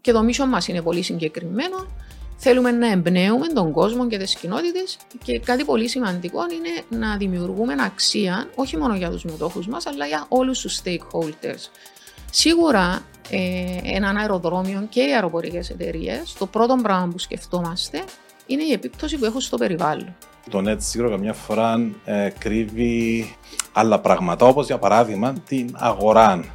Και το μίσο μας είναι πολύ συγκεκριμένο. Θέλουμε να εμπνέουμε τον κόσμο και τις κοινότητες και κάτι πολύ σημαντικό είναι να δημιουργούμε αξία όχι μόνο για τους μετόχους μας, αλλά για όλους τους stakeholders. Σίγουρα, έναν αεροδρόμιο και οι αεροπορικές εταιρείες, το πρώτο πράγμα που σκεφτόμαστε είναι η επίπτωση που έχουν στο περιβάλλον. Το net zero καμιά φορά κρύβει άλλα πράγματα, όπως για παράδειγμα την αγορά.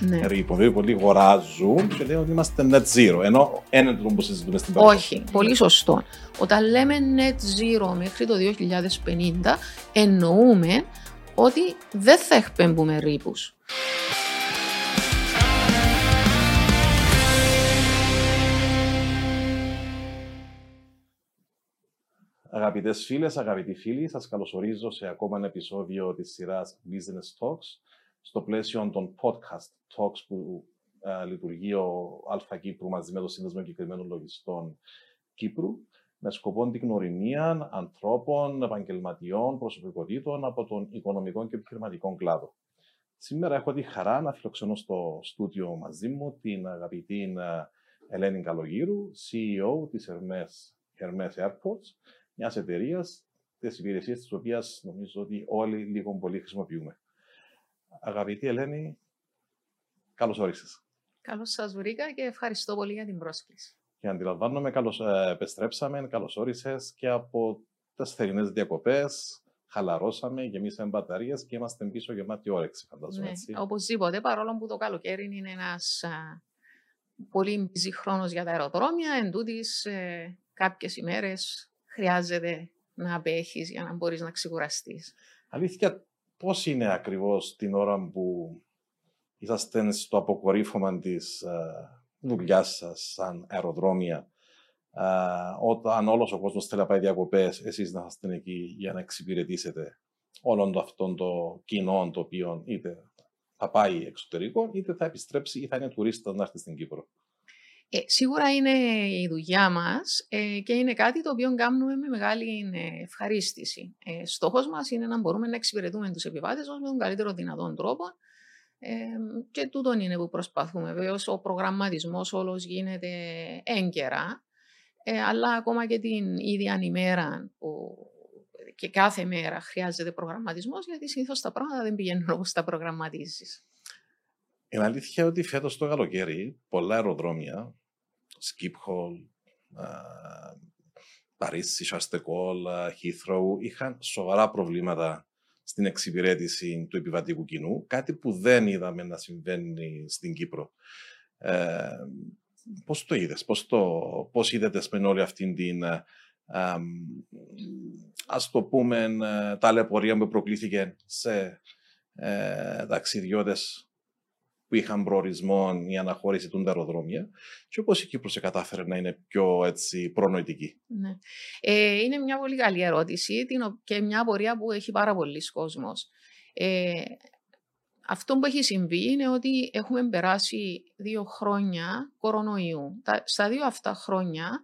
Ναι. Πολλοί αγοράζουν και λένε ότι είμαστε net zero, ενώ έναν τρόπο που συζητούμε στην περίπτωση. Όχι, πολύ σωστό. Όταν λέμε net zero μέχρι το 2050, εννοούμε ότι δεν θα εκπέμπουμε ρήπους. Αγαπητές φίλες, αγαπητοί φίλοι, σας καλωσορίζω σε ακόμα ένα επεισόδιο της σειράς Business Talks στο πλαίσιο των podcast talks που λειτουργεί ο ΑΚΙΠΡΟ Κύπρου μαζί με το Σύνδεσμο Εγκεκριμένων Λογιστών Κύπρου με σκοπό την γνωριμία ανθρώπων, επαγγελματιών, προσωπικότητων από τον οικονομικό και επιχειρηματικό κλάδο. Σήμερα έχω τη χαρά να φιλοξενώ στο στούντιο μαζί μου την αγαπητή Ελένη Καλογύρου, CEO της Hermès Airports, μιας εταιρείας, τις υπηρεσίες της οποίας νομίζω ότι όλοι λίγο πολύ χρησιμοποιούμε. Αγαπητή Ελένη, καλώς όρισες. Καλώς σας βρήκα και ευχαριστώ πολύ για την πρόσκληση. Και αντιλαμβάνομαι, καλώς επιστρέψαμε, καλώς όρισες και από τις θερινές διακοπές, χαλαρώσαμε, γεμίσαμε μπαταρίες και είμαστε πίσω γεμάτη όρεξη, φαντάζομαι. Ναι, έτσι. Οπωσδήποτε, παρόλο που το καλοκαίρι είναι ένας πολύ busy χρόνος για τα αεροδρόμια, εν τούτης, κάποιες ημέρες χρειάζεται να απέχεις για να μπορείς να ξεκουραστείς. Αλήθεια, πώς είναι ακριβώς την ώρα που είσαστε στο αποκορύφωμα της δουλειάς σας σαν αεροδρόμια, όταν όλος ο κόσμος θέλει να πάει διακοπές, εσείς να είστε εκεί για να εξυπηρετήσετε όλων αυτών των κοινών, το οποίο είτε θα πάει εξωτερικό, είτε θα επιστρέψει ή θα είναι τουρίστας να έρθει στην Κύπρο? Σίγουρα είναι η δουλειά μας και είναι κάτι το οποίο κάνουμε με μεγάλη ευχαρίστηση. Στόχος μας είναι να μπορούμε να εξυπηρετούμε τους επιβάτες μας με τον καλύτερο δυνατόν τρόπο και τούτον είναι που προσπαθούμε. Βεβαίως ο προγραμματισμός όλος γίνεται έγκαιρα, αλλά ακόμα και την ίδια ημέρα και κάθε μέρα χρειάζεται προγραμματισμός, γιατί συνήθως τα πράγματα δεν πηγαίνουν όπως τα προγραμματίζεις. Είναι αλήθεια ότι φέτος το καλοκαίρι πολλά αεροδρόμια, Skiphol, Παρίσι, Σαστεκόλ, Heathrow, είχαν σοβαρά προβλήματα στην εξυπηρέτηση του επιβατικού κοινού, κάτι που δεν είδαμε να συμβαίνει στην Κύπρο. Πώς το είδες, πώς είδατε με όλη αυτήν την, ας το πούμε, ταλαιπωρία που προκλήθηκε σε ταξιδιώτες που είχαν προορισμό η αναχώρηση των αεροδρόμια και όπως η Κύπρος κατάφερε να είναι πιο έτσι, προνοητική. Ναι. Είναι μια πολύ καλή ερώτηση και μια απορία που έχει πάρα πολλοί κόσμος. Αυτό που έχει συμβεί είναι ότι έχουμε περάσει 2 χρόνια κορονοϊού. Στα 2 αυτά χρόνια,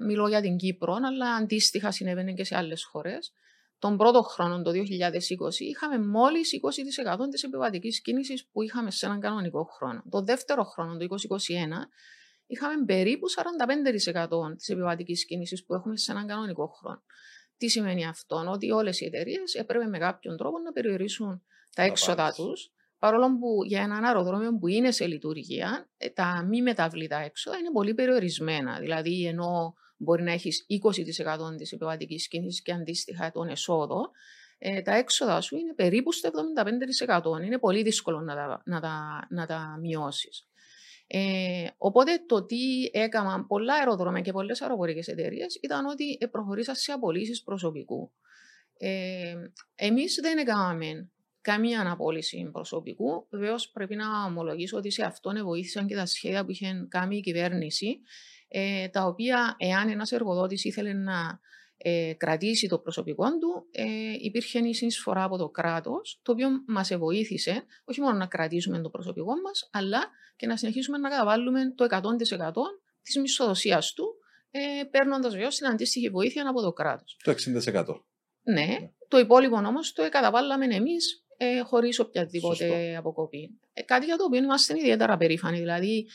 μιλώ για την Κύπρο, αλλά αντίστοιχα συνέβαινε και σε άλλες χώρες. Τον πρώτο χρόνο, το 2020, είχαμε μόλις 20% της επιβατικής κίνησης που είχαμε σε έναν κανονικό χρόνο. Το δεύτερο χρόνο, το 2021, είχαμε περίπου 45% της επιβατικής κίνησης που έχουμε σε έναν κανονικό χρόνο. Τι σημαίνει αυτό? Ότι όλες οι εταιρείες έπρεπε με κάποιον τρόπο να περιορίσουν τα έξοδα τους, παρόλο που για έναν αεροδρόμιο που είναι σε λειτουργία, τα μη μεταβλητά έξοδα είναι πολύ περιορισμένα. Δηλαδή, ενώ μπορεί να έχεις 20% της επιβατικής κίνησης και αντίστοιχα τον εσόδο, τα έξοδα σου είναι περίπου στο 75%. Είναι πολύ δύσκολο να τα μειώσεις. Οπότε το τι έκαναν πολλά αεροδρόμια και πολλές αεροπορικές εταιρείες ήταν ότι προχωρήσαν σε απολύσεις προσωπικού. Εμείς δεν έκαναμε καμία αναπόλυση προσωπικού. Βεβαίως πρέπει να ομολογήσω ότι σε αυτόν βοήθησαν και τα σχέδια που είχε κάνει η κυβέρνηση, τα οποία εάν ένας εργοδότης ήθελε να κρατήσει το προσωπικό του, υπήρχε η συνεισφορά από το κράτος, το οποίο μας βοήθησε όχι μόνο να κρατήσουμε το προσωπικό μας, αλλά και να συνεχίσουμε να καταβάλουμε το 100% της μισθοδοσίας του, παίρνοντας βεβαίως την αντίστοιχη βοήθεια από το κράτος. Το 60%. Ναι, το υπόλοιπο όμως το καταβάλαμε εμείς χωρίς οποιαδήποτε Σωστό. Αποκοπή. Κάτι για το οποίο είμαστε ιδιαίτερα περήφανοι. Δηλαδή,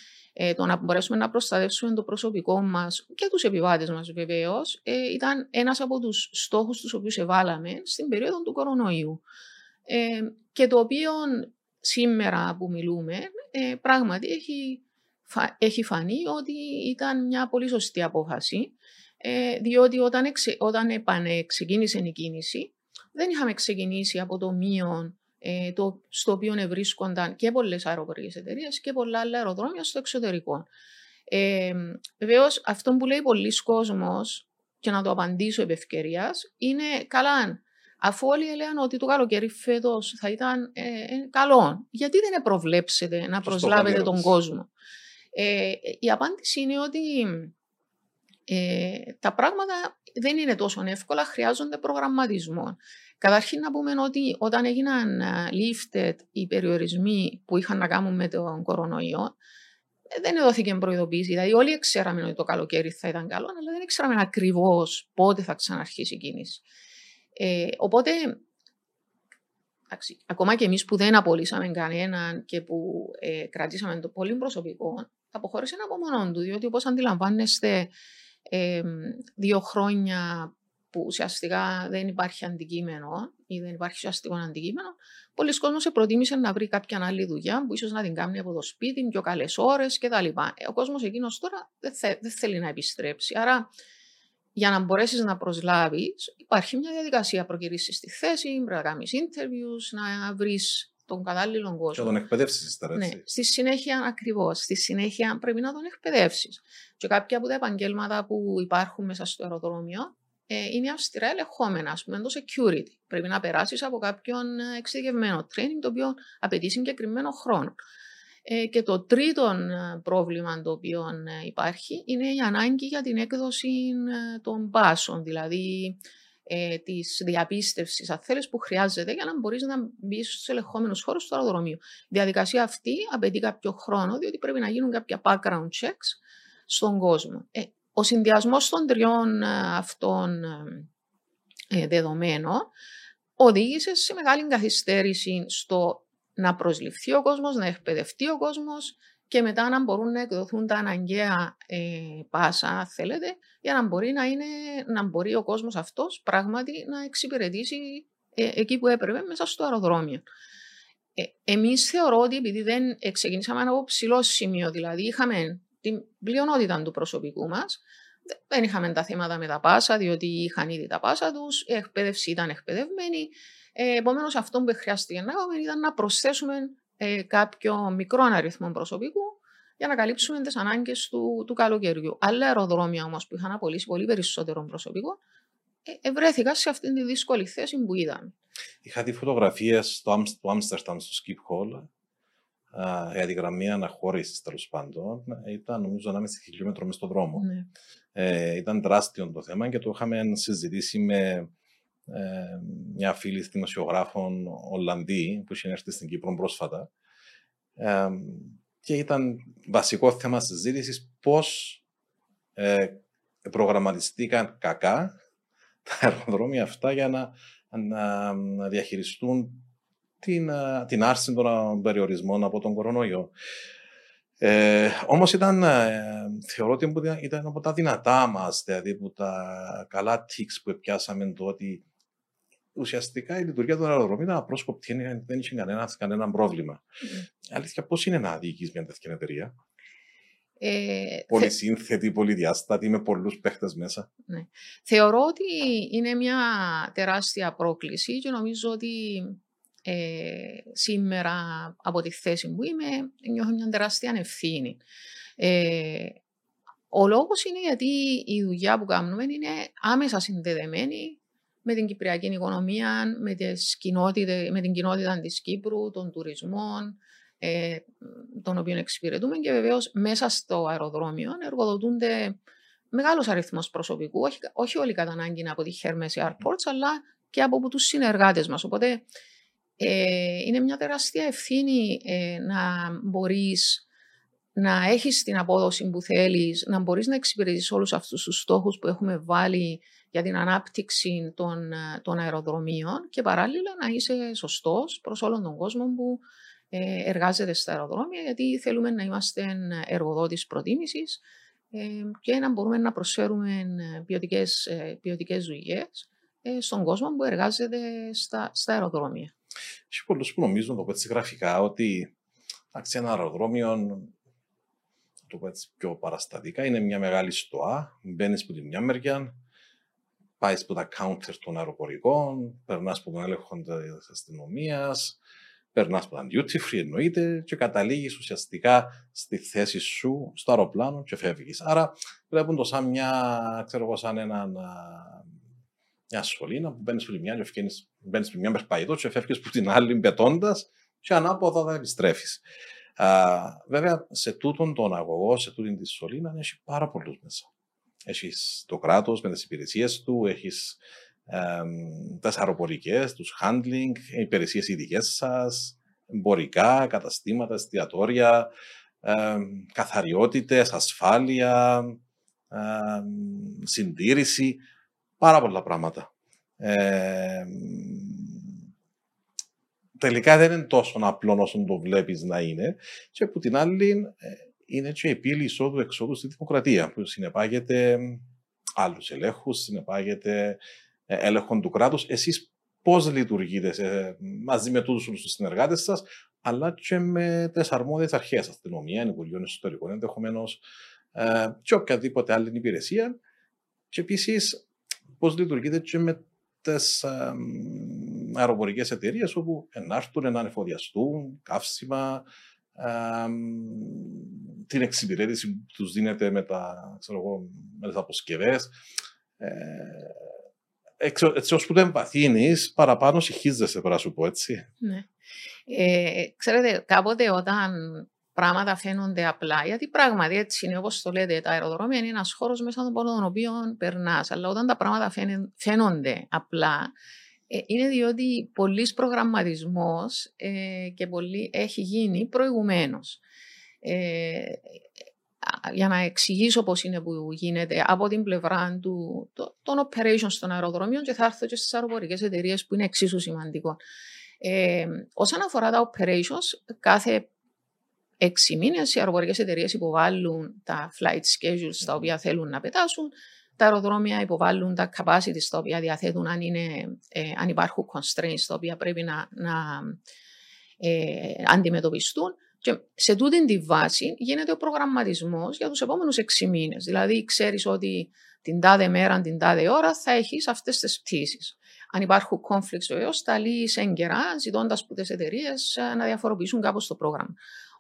το να μπορέσουμε να προστατεύσουμε το προσωπικό μας και τους επιβάτες μας βεβαίως, ήταν ένας από τους στόχους τους οποίους εβάλαμε στην περίοδο του κορονοϊού. Και το οποίο σήμερα που μιλούμε, πράγματι έχει φανεί ότι ήταν μια πολύ σωστή απόφαση, διότι όταν ξεκίνησε η κίνηση, δεν είχαμε ξεκινήσει από το μείον στο οποίο βρίσκονταν και πολλές αεροπορικές εταιρείες και πολλά άλλα αεροδρόμια στο εξωτερικό. Βεβαίως, αυτό που λέει πολλοί κόσμος, και να το απαντήσω επ' ευκαιρίας, είναι καλά. Αφού όλοι έλεγαν ότι το καλοκαίρι φέτος θα ήταν καλό, γιατί δεν προβλέψετε να προσλάβετε τον κόσμο? Η απάντηση είναι ότι τα πράγματα δεν είναι τόσο εύκολα, χρειάζονται προγραμματισμό. Καταρχήν να πούμε ότι όταν έγιναν lifted οι περιορισμοί που είχαν να κάνουν με τον κορονοϊό, δεν δόθηκε προειδοποίηση. Δηλαδή, όλοι ξέραμε ότι το καλοκαίρι θα ήταν καλό, αλλά δεν ξέραμε ακριβώς πότε θα ξαναρχίσει η κίνηση. Οπότε, ακόμα και εμείς που δεν απολύσαμε κανέναν και που κρατήσαμε το πολύ προσωπικό, αποχώρησε από μόνον του, διότι όπως αντιλαμβάνεστε, 2 χρόνια που ουσιαστικά δεν υπάρχει αντικείμενο ή δεν υπάρχει ουσιαστικό αντικείμενο, πολλοί κόσμος προτίμησε να βρει κάποια άλλη δουλειά που ίσως να την κάνει από το σπίτι, πιο καλές ώρες κτλ. Ο κόσμος εκείνος τώρα δεν θέλει να επιστρέψει. Άρα, για να μπορέσεις να προσλάβεις, υπάρχει μια διαδικασία. Προκυρίσεις τη θέση, πρέπει να κάνεις interviews, να βρεις τον κατάλληλο κόσμο. Και τον εκπαιδεύσεις τώρα, έτσι. Ναι, στη συνέχεια ακριβώς. Στη συνέχεια πρέπει να τον εκπαιδεύσεις. Και κάποια από τα επαγγέλματα που υπάρχουν μέσα στο αεροδρόμιο είναι αυστηρά ελεγχόμενα, ας πούμε, το security. Πρέπει να περάσεις από κάποιον εξειδικευμένο training, το οποίο απαιτεί συγκεκριμένο χρόνο. Και το τρίτο πρόβλημα το οποίο υπάρχει είναι η ανάγκη για την έκδοση των πάσων, δηλαδή της διαπίστευσης, αν θέλεις, που χρειάζεται για να μπορείς να μπεις στους ελεγχόμενους χώρους του αεροδρομίου. Η διαδικασία αυτή απαιτεί κάποιο χρόνο, διότι πρέπει να γίνουν κάποια background checks στον κόσμο. Ο συνδυασμός των τριών αυτών δεδομένων οδήγησε σε μεγάλη καθυστέρηση στο να προσληφθεί ο κόσμος, να εκπαιδευτεί ο κόσμος και μετά να μπορούν να εκδοθούν τα αναγκαία πάσα, αν θέλετε, για να μπορεί, να μπορεί ο κόσμος αυτός πράγματι να εξυπηρετήσει εκεί που έπρεπε μέσα στο αεροδρόμιο. Εμείς θεωρώ ότι επειδή δεν ξεκινήσαμε από ψηλό σημείο, δηλαδή είχαμε την πλειονότητα του προσωπικού μας, δεν είχαμε τα θέματα με τα πάσα, διότι είχαν ήδη τα πάσα τους, η εκπαίδευση ήταν εκπαιδευμένη. Επομένως, αυτό που χρειάστηκε να κάνουμε ήταν να προσθέσουμε κάποιο μικρό αριθμό προσωπικού για να καλύψουμε τις ανάγκες του καλοκαιριού. Άλλα αεροδρόμια όμως που είχαν απολύσει πολύ περισσότερο προσωπικό, βρέθηκα σε αυτήν τη δύσκολη θέση που είδαμε. Είχα δει φωτογραφίες του Άμστερνταμ στο Skiphol. Η αδιγραμμή αναχώρησης, τέλος πάντων, ήταν νομίζω 1,5 χιλιόμετρο μες στον δρόμο. Ναι. Ήταν τεράστιο το θέμα και το είχαμε συζητήσει με μια φίλη δημοσιογράφων Ολλανδή που είχε έρθει στην Κύπρο πρόσφατα. Και ήταν βασικό θέμα συζήτησης πώς προγραμματιστήκαν κακά τα αεροδρόμια αυτά για να διαχειριστούν την άρση των περιορισμών από τον κορονοϊό. Όμως θεωρώ ότι ήταν από τα δυνατά μας, δηλαδή από τα καλά tics που πιάσαμε, το ότι ουσιαστικά η λειτουργία των αεροδρομίων ήταν απρόσκοπτη, δεν είχε κανένα πρόβλημα. Αλήθεια, πώς είναι να διοικείς μια τέτοια εταιρεία? Πολύ σύνθετη, πολύ διάστατη, με πολλούς παίχτες μέσα. Ναι. Θεωρώ ότι είναι μια τεράστια πρόκληση και νομίζω ότι σήμερα από τη θέση που είμαι νιώθω μια τεράστια ευθύνη. Ο λόγος είναι γιατί η δουλειά που κάνουμε είναι άμεσα συνδεδεμένη με την κυπριακή οικονομία, με την κοινότητα της Κύπρου, των τουρισμών, των οποίων εξυπηρετούμε, και βεβαίως μέσα στο αεροδρόμιο εργοδοτούνται μεγάλος αριθμός προσωπικού, όχι όλοι κατά ανάγκη από τη Hermès Airports, αλλά και από τους συνεργάτες μας. Οπότε είναι μια τεράστια ευθύνη να μπορείς να έχεις την απόδοση που θέλεις, να μπορείς να εξυπηρετείς όλους αυτούς τους στόχους που έχουμε βάλει για την ανάπτυξη των αεροδρομίων και παράλληλα να είσαι σωστός προς όλον τον κόσμο που εργάζεται στα αεροδρόμια, γιατί θέλουμε να είμαστε εργοδότης προτίμησης και να μπορούμε να προσφέρουμε ποιοτικές δουλειές στον κόσμο που εργάζεται στα αεροδρόμια. Έχει πολλούς που νομίζουν, το πω έτσι γραφικά, ότι ένα αεροδρόμιο, το πω έτσι πιο παραστατικά, είναι μια μεγάλη στοά. Μπαίνεις από τη μια μεριά, πάεις από τα counter των αεροπορικών, περνάς από τον έλεγχο της αστυνομίας, περνάς από τα duty free εννοείται και καταλήγεις ουσιαστικά στη θέση σου, στο αεροπλάνο και φεύγεις. Άρα βλέπουν το σαν μια σωλήνα που μπαίνεις από τη μια και μπαίνεις από μια περπαϊδό και φεύγεις από την άλλη πετώντας και ανάποδα θα επιστρέφεις. Βέβαια, σε τούτον τον αγωγό, σε τούτην τη σωλήνα, έχει πάρα πολλούς μέσα. Έχεις το κράτος με τις υπηρεσίες του, έχεις τις αεροπορικές, τους handling, υπηρεσίες ειδικές σας, εμπορικά, καταστήματα, εστιατόρια, καθαριότητες, ασφάλεια, συντήρηση, πάρα πολλά πράγματα. Τελικά δεν είναι τόσο απλό όσο το βλέπεις να είναι και από την άλλη είναι και η πύλη εισόδου-εξόδου στη δημοκρατία που συνεπάγεται άλλους ελέγχους, συνεπάγεται έλεγχων του κράτους. Εσείς πώς λειτουργείτε μαζί με τούτους όλους τους συνεργάτες σας, αλλά και με τις αρμόδιες αρχές, αστυνομία, Υπουργείων Εσωτερικών ενδεχομένως και οποιαδήποτε άλλη υπηρεσία. Και επίσης πώς λειτουργείτε και με τις αεροπορικές εταιρείες όπου ενάρθουν να ανεφοδιαστούν, καύσιμα, την εξυπηρέτηση που τους δίνεται με τις αποσκευές. Έτσι ώσπου δεν βαθύνεις, παραπάνω συχίζεσαι, πρέπει να σου πω έτσι. Ναι. Ξέρετε, κάποτε όταν πράγματα φαίνονται απλά, γιατί πράγματι έτσι είναι όπως το λέτε, τα αεροδρόμια είναι ένας χώρος μέσα από τον οποίο περνάς, αλλά όταν τα πράγματα φαίνονται απλά, είναι διότι πολλής προγραμματισμός και πολύ έχει γίνει προηγουμένως. Για να εξηγήσω πώς είναι που γίνεται από την πλευρά των operations των αεροδρομίων και θα έρθω και στις αεροπορικές εταιρείες που είναι εξίσου σημαντικό. Όσον αφορά τα operations, κάθε 6 μήνες οι αεροπορικές εταιρείες υποβάλλουν τα flight schedules τα οποία θέλουν να πετάσουν. Τα αεροδρόμια υποβάλλουν τα capacity τα οποία διαθέτουν, αν υπάρχουν constraints τα οποία πρέπει να αντιμετωπιστούν. Και σε τούτη τη βάση γίνεται ο προγραμματισμός για τους επόμενους 6 μήνες. Δηλαδή ξέρεις ότι την τάδε μέρα, την τάδε ώρα θα έχεις αυτές τις πτήσεις. Αν υπάρχουν conflicts βεβαίως, τα λύεις έγκαιρα, ζητώντας από τις εταιρείες να διαφοροποιήσουν κάπως το πρόγραμμα.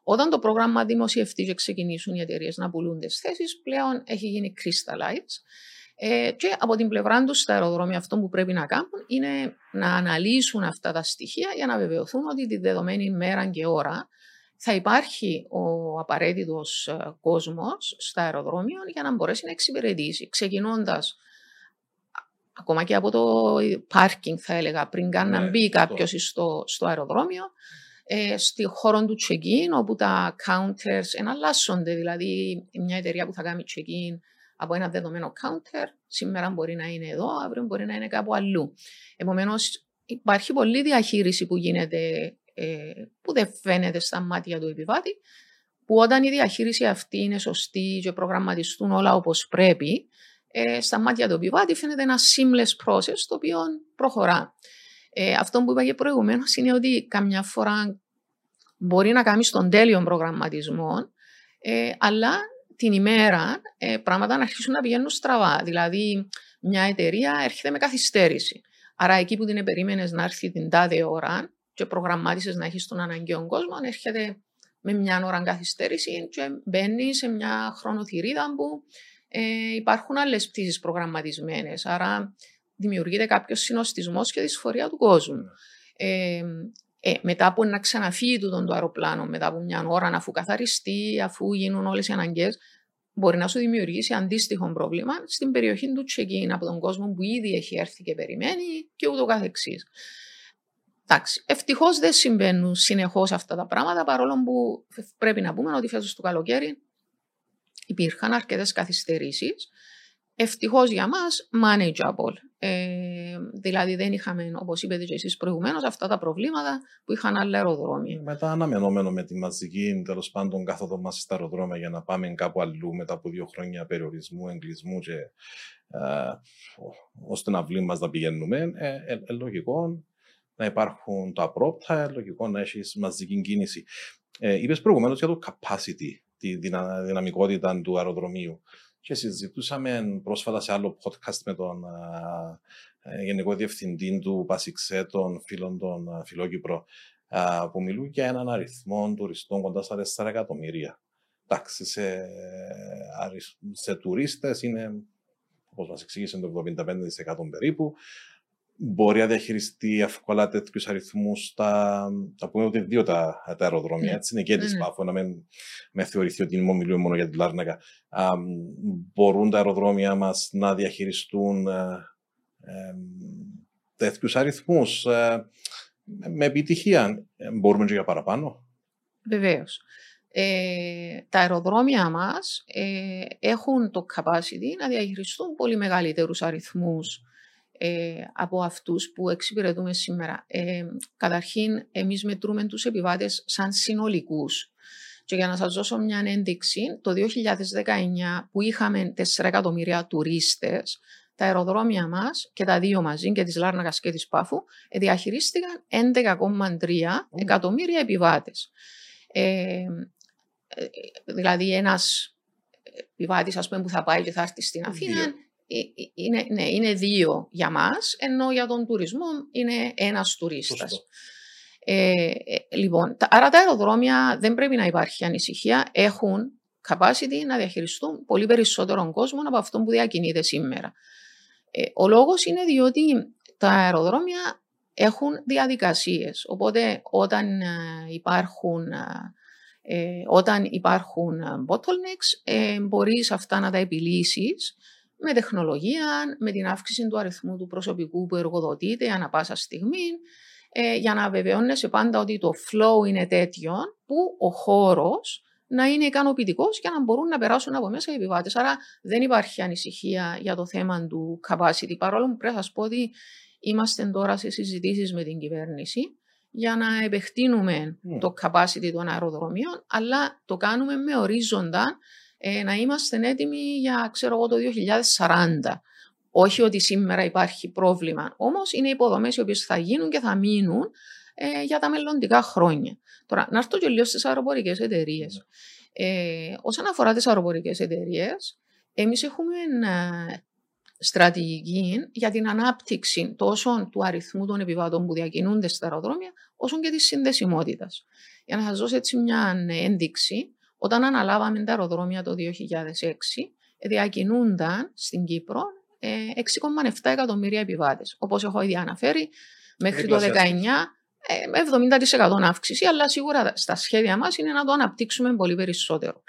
Όταν το πρόγραμμα δημοσιευτεί και ξεκινήσουν οι εταιρείες να πουλούν τις θέσεις, πλέον έχει γίνει crystallized. Και από την πλευρά τους στα αεροδρόμια αυτό που πρέπει να κάνουν είναι να αναλύσουν αυτά τα στοιχεία για να βεβαιωθούν ότι τη δεδομένη μέρα και ώρα θα υπάρχει ο απαραίτητος κόσμος στα αεροδρόμια για να μπορέσει να εξυπηρετήσει. Ξεκινώντας ακόμα και από το parking, θα έλεγα, πριν καν να μπει κάποιος στο αεροδρόμιο, στη χώρο του check-in, όπου τα counters εναλλάσσονται. Δηλαδή, μια εταιρεία που θα κάνει check-in από ένα δεδομένο counter, σήμερα μπορεί να είναι εδώ, αύριο μπορεί να είναι κάπου αλλού. Επομένως, υπάρχει πολλή διαχείριση που γίνεται, που δεν φαίνεται στα μάτια του επιβάτη, που όταν η διαχείριση αυτή είναι σωστή και προγραμματιστούν όλα όπως πρέπει, στα μάτια του επιβάτη φαίνεται ένα seamless process το οποίο προχωρά. Αυτό που είπα και προηγουμένως είναι ότι καμιά φορά μπορεί να κάνεις τον τέλειο προγραμματισμό, αλλά την ημέρα πράγματα να αρχίσουν να πηγαίνουν στραβά. Δηλαδή μια εταιρεία έρχεται με καθυστέρηση. Άρα εκεί που την περίμενες να έρθει την τάδε ώρα και προγραμμάτισες να έχεις τον αναγκαίο κόσμο, έρχεται με μια ώρα καθυστέρηση και μπαίνει σε μια χρονοθυρίδα που υπάρχουν άλλες πτήσεις προγραμματισμένες. Άρα δημιουργείται κάποιος συνοστισμός και δυσφορία του κόσμου. Μετά που να ξαναφύγει το αεροπλάνο, μετά από μια ώρα, αφού καθαριστεί, αφού γίνουν όλες οι αναγκές, μπορεί να σου δημιουργήσει αντίστοιχο πρόβλημα στην περιοχή του check-in, από τον κόσμο που ήδη έχει έρθει και περιμένει και ούτω καθεξής. Εντάξει, ευτυχώς δεν συμβαίνουν συνεχώς αυτά τα πράγματα, παρόλο που πρέπει να πούμε ότι φέτος το καλοκαίρι υπήρχαν αρκετές καθυστερήσεις. Ευτυχώς για μας, manageable. Δηλαδή δεν είχαμε, όπως είπατε και εσείς προηγουμένως, αυτά τα προβλήματα που είχαν άλλα αεροδρόμια. Μετά αναμενόμενο με τη μαζική, τέλος πάντων, κάθοδο μας στα αεροδρόμια για να πάμε κάπου αλλού μετά από 2 χρόνια περιορισμού, εγκλεισμού και ώστε να βλήμα μας να πηγαίνουμε, λογικό να υπάρχουν τα απρόπτα, λογικό να έχεις μαζική κίνηση. Είπες προηγουμένως για το capacity, τη δυναμικότητα του αεροδρομίου. Και συζητούσαμε πρόσφατα σε άλλο podcast με τον Γενικό Διευθυντή του Πασιξέ, τον φίλων των Φιλόκυπρο, που μιλούν για έναν αριθμό τουριστών κοντά στα 4 εκατομμύρια. Εντάξει, σε τουρίστες είναι, όπως μας εξήγησε, το 75% περίπου. Μπορεί να διαχειριστεί εύκολα τέτοιους αριθμούς τα πούμε ότι δύο τα αεροδρόμια, έτσι είναι και τη Πάφο, να με θεωρηθεί ότι μιλούμε μόνο για την Λάρνακα. Μπορούν τα αεροδρόμια μας να διαχειριστούν τέτοιους αριθμούς με επιτυχία? Μπορούμε και για παραπάνω. Βεβαίως. Τα αεροδρόμια μας έχουν το capacity να διαχειριστούν πολύ μεγαλύτερους αριθμούς από αυτούς που εξυπηρετούμε σήμερα. Καταρχήν, εμείς μετρούμε τους επιβάτες σαν συνολικούς. Και για να σας δώσω μια ένδειξη, το 2019 που είχαμε 4 εκατομμύρια τουρίστες, τα αεροδρόμια μας και τα δύο μαζί, και της Λάρνακας και της Πάφου, διαχειρίστηκαν 11,3 εκατομμύρια επιβάτες. Δηλαδή ένας επιβάτης, ας πούμε, που θα πάει και θα έρθει στην Αθήνα, είναι 2 για μας, ενώ για τον τουρισμό είναι 1 τουρίστας. Λοιπόν, άρα τα αεροδρόμια δεν πρέπει να υπάρχει ανησυχία. Έχουν capacity να διαχειριστούν πολύ περισσότερον κόσμο από αυτόν που διακινείται σήμερα. Ο λόγος είναι διότι τα αεροδρόμια έχουν διαδικασίες. Οπότε όταν υπάρχουν bottlenecks, μπορείς αυτά να τα επιλύσεις με τεχνολογία, με την αύξηση του αριθμού του προσωπικού που εργοδοτείται ανά πάσα στιγμή, για να βεβαιώνεσαι πάντα ότι το flow είναι τέτοιο που ο χώρος να είναι ικανοποιητικός για να μπορούν να περάσουν από μέσα οι επιβάτες. Άρα δεν υπάρχει ανησυχία για το θέμα του capacity, παρόλο που πρέπει να σας πω ότι είμαστε τώρα σε συζητήσεις με την κυβέρνηση για να επεκτείνουμε το capacity των αεροδρομίων, αλλά το κάνουμε με ορίζοντα να είμαστε έτοιμοι για, ξέρω εγώ, το 2040. Όχι ότι σήμερα υπάρχει πρόβλημα, όμως είναι υποδομές οι οποίες θα γίνουν και θα μείνουν για τα μελλοντικά χρόνια. Τώρα, να έρθω και λίγο στις αεροπορικές εταιρείες. Όσον αφορά τις αεροπορικές εταιρείες, εμείς έχουμε στρατηγική για την ανάπτυξη τόσο του αριθμού των επιβατών που διακινούνται στα αεροδρόμια, όσο και της συνδεσιμότητας. Για να σας δώσω έτσι μια ένδειξη, όταν αναλάβαμε τα αεροδρόμια το 2006, διακινούνταν στην Κύπρο 6,7 εκατομμύρια επιβάτες. Όπως έχω ήδη αναφέρει, μέχρι το 2019 70% αύξηση, αλλά σίγουρα στα σχέδια μας είναι να το αναπτύξουμε πολύ περισσότερο.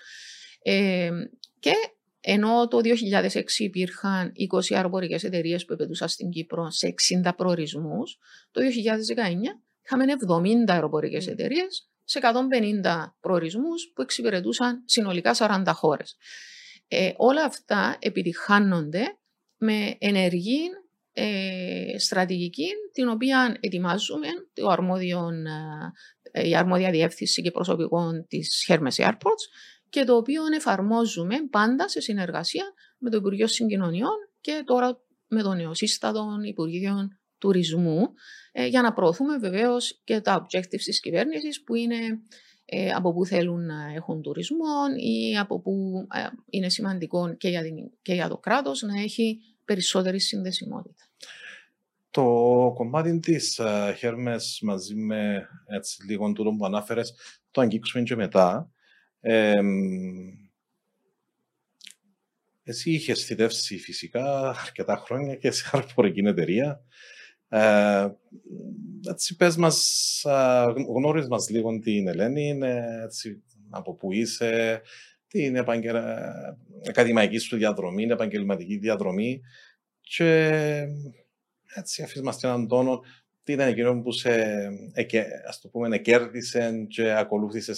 Και ενώ το 2006 υπήρχαν 20 αεροπορικές εταιρείες που επενδύσαν στην Κύπρο σε 60 προορισμούς, το 2019 είχαμε 70 αεροπορικές εταιρείες σε 150 προορισμούς που εξυπηρετούσαν συνολικά 40 χώρες. Όλα αυτά επιτυχάνονται με ενεργή στρατηγική, την οποία ετοιμάζουμε η αρμόδια διεύθυνση και προσωπικών της Hermès Airports, και το οποίο εφαρμόζουμε πάντα σε συνεργασία με το Υπουργείο Συγκοινωνιών και τώρα με τον νεοσύστατο Υπουργείο Τουρισμού, για να προωθούμε βεβαίως και τα objectives της κυβέρνησης, που είναι από πού θέλουν να έχουν τουρισμό ή από πού είναι σημαντικό και για το κράτος να έχει περισσότερη συνδεσιμότητα. Το κομμάτι της Hermès, μαζί με έτσι, λίγο τούτο που ανάφερες, το αγγίξουμε και μετά. Εσύ είχες θητεύσει φυσικά αρκετά χρόνια και σε αεροπορική εταιρεία. Έτσι, πες μας, γνώριζε μας λίγο την Ελένη, έτσι, από που είσαι, την ακαδημαϊκή σου διαδρομή, την επαγγελματική διαδρομή, και έτσι αφήσεις μας έναν τόνο, τι ήταν εκείνο που σε, ας το πούμε, εκέρδισε και ακολούθησε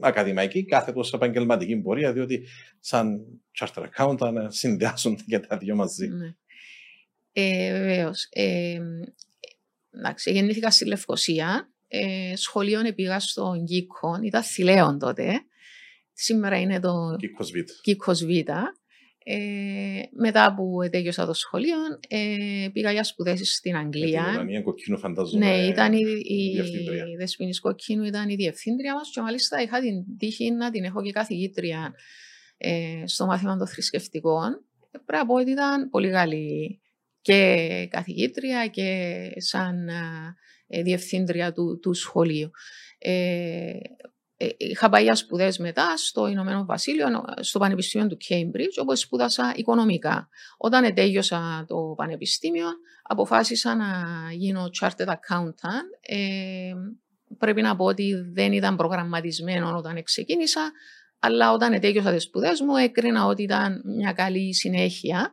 ακαδημαϊκή, κάθετος επαγγελματική πορεία, διότι σαν charter accountant συνδυάζονται και τα δύο μαζί. Ναι. Βεβαίως. Εντάξει, γεννήθηκα στη Λευκοσία, σχολείων πήγα στον Κίκον, ήταν Θηλαίων τότε, σήμερα είναι το Κίκος Β. Μετά που τέλειωσα το σχολείο, πήγα για σπουδές στην Αγγλία. Στην Ουκρανία, κοκκίνο, φαντάζομαι. Ναι, ήταν η Δεσποινής Κοκκίνου, ήταν η διευθύντρια μας και μάλιστα είχα την τύχη να την έχω και καθηγήτρια στο μάθημα των θρησκευτικών. Πρέπει να πω ότι ήταν πολύ καλή και καθηγήτρια και σαν διευθύντρια του σχολείου. Είχα πάει για σπουδές μετά στο Ηνωμένο Βασίλειο, στο Πανεπιστήμιο του Cambridge, όπου σπούδασα οικονομικά. Όταν τέλειωσα το πανεπιστήμιο, αποφάσισα να γίνω chartered accountant. Πρέπει να πω ότι δεν ήταν προγραμματισμένο όταν ξεκίνησα, αλλά όταν τέλειωσα τις σπουδές μου, έκρινα ότι ήταν μια καλή συνέχεια.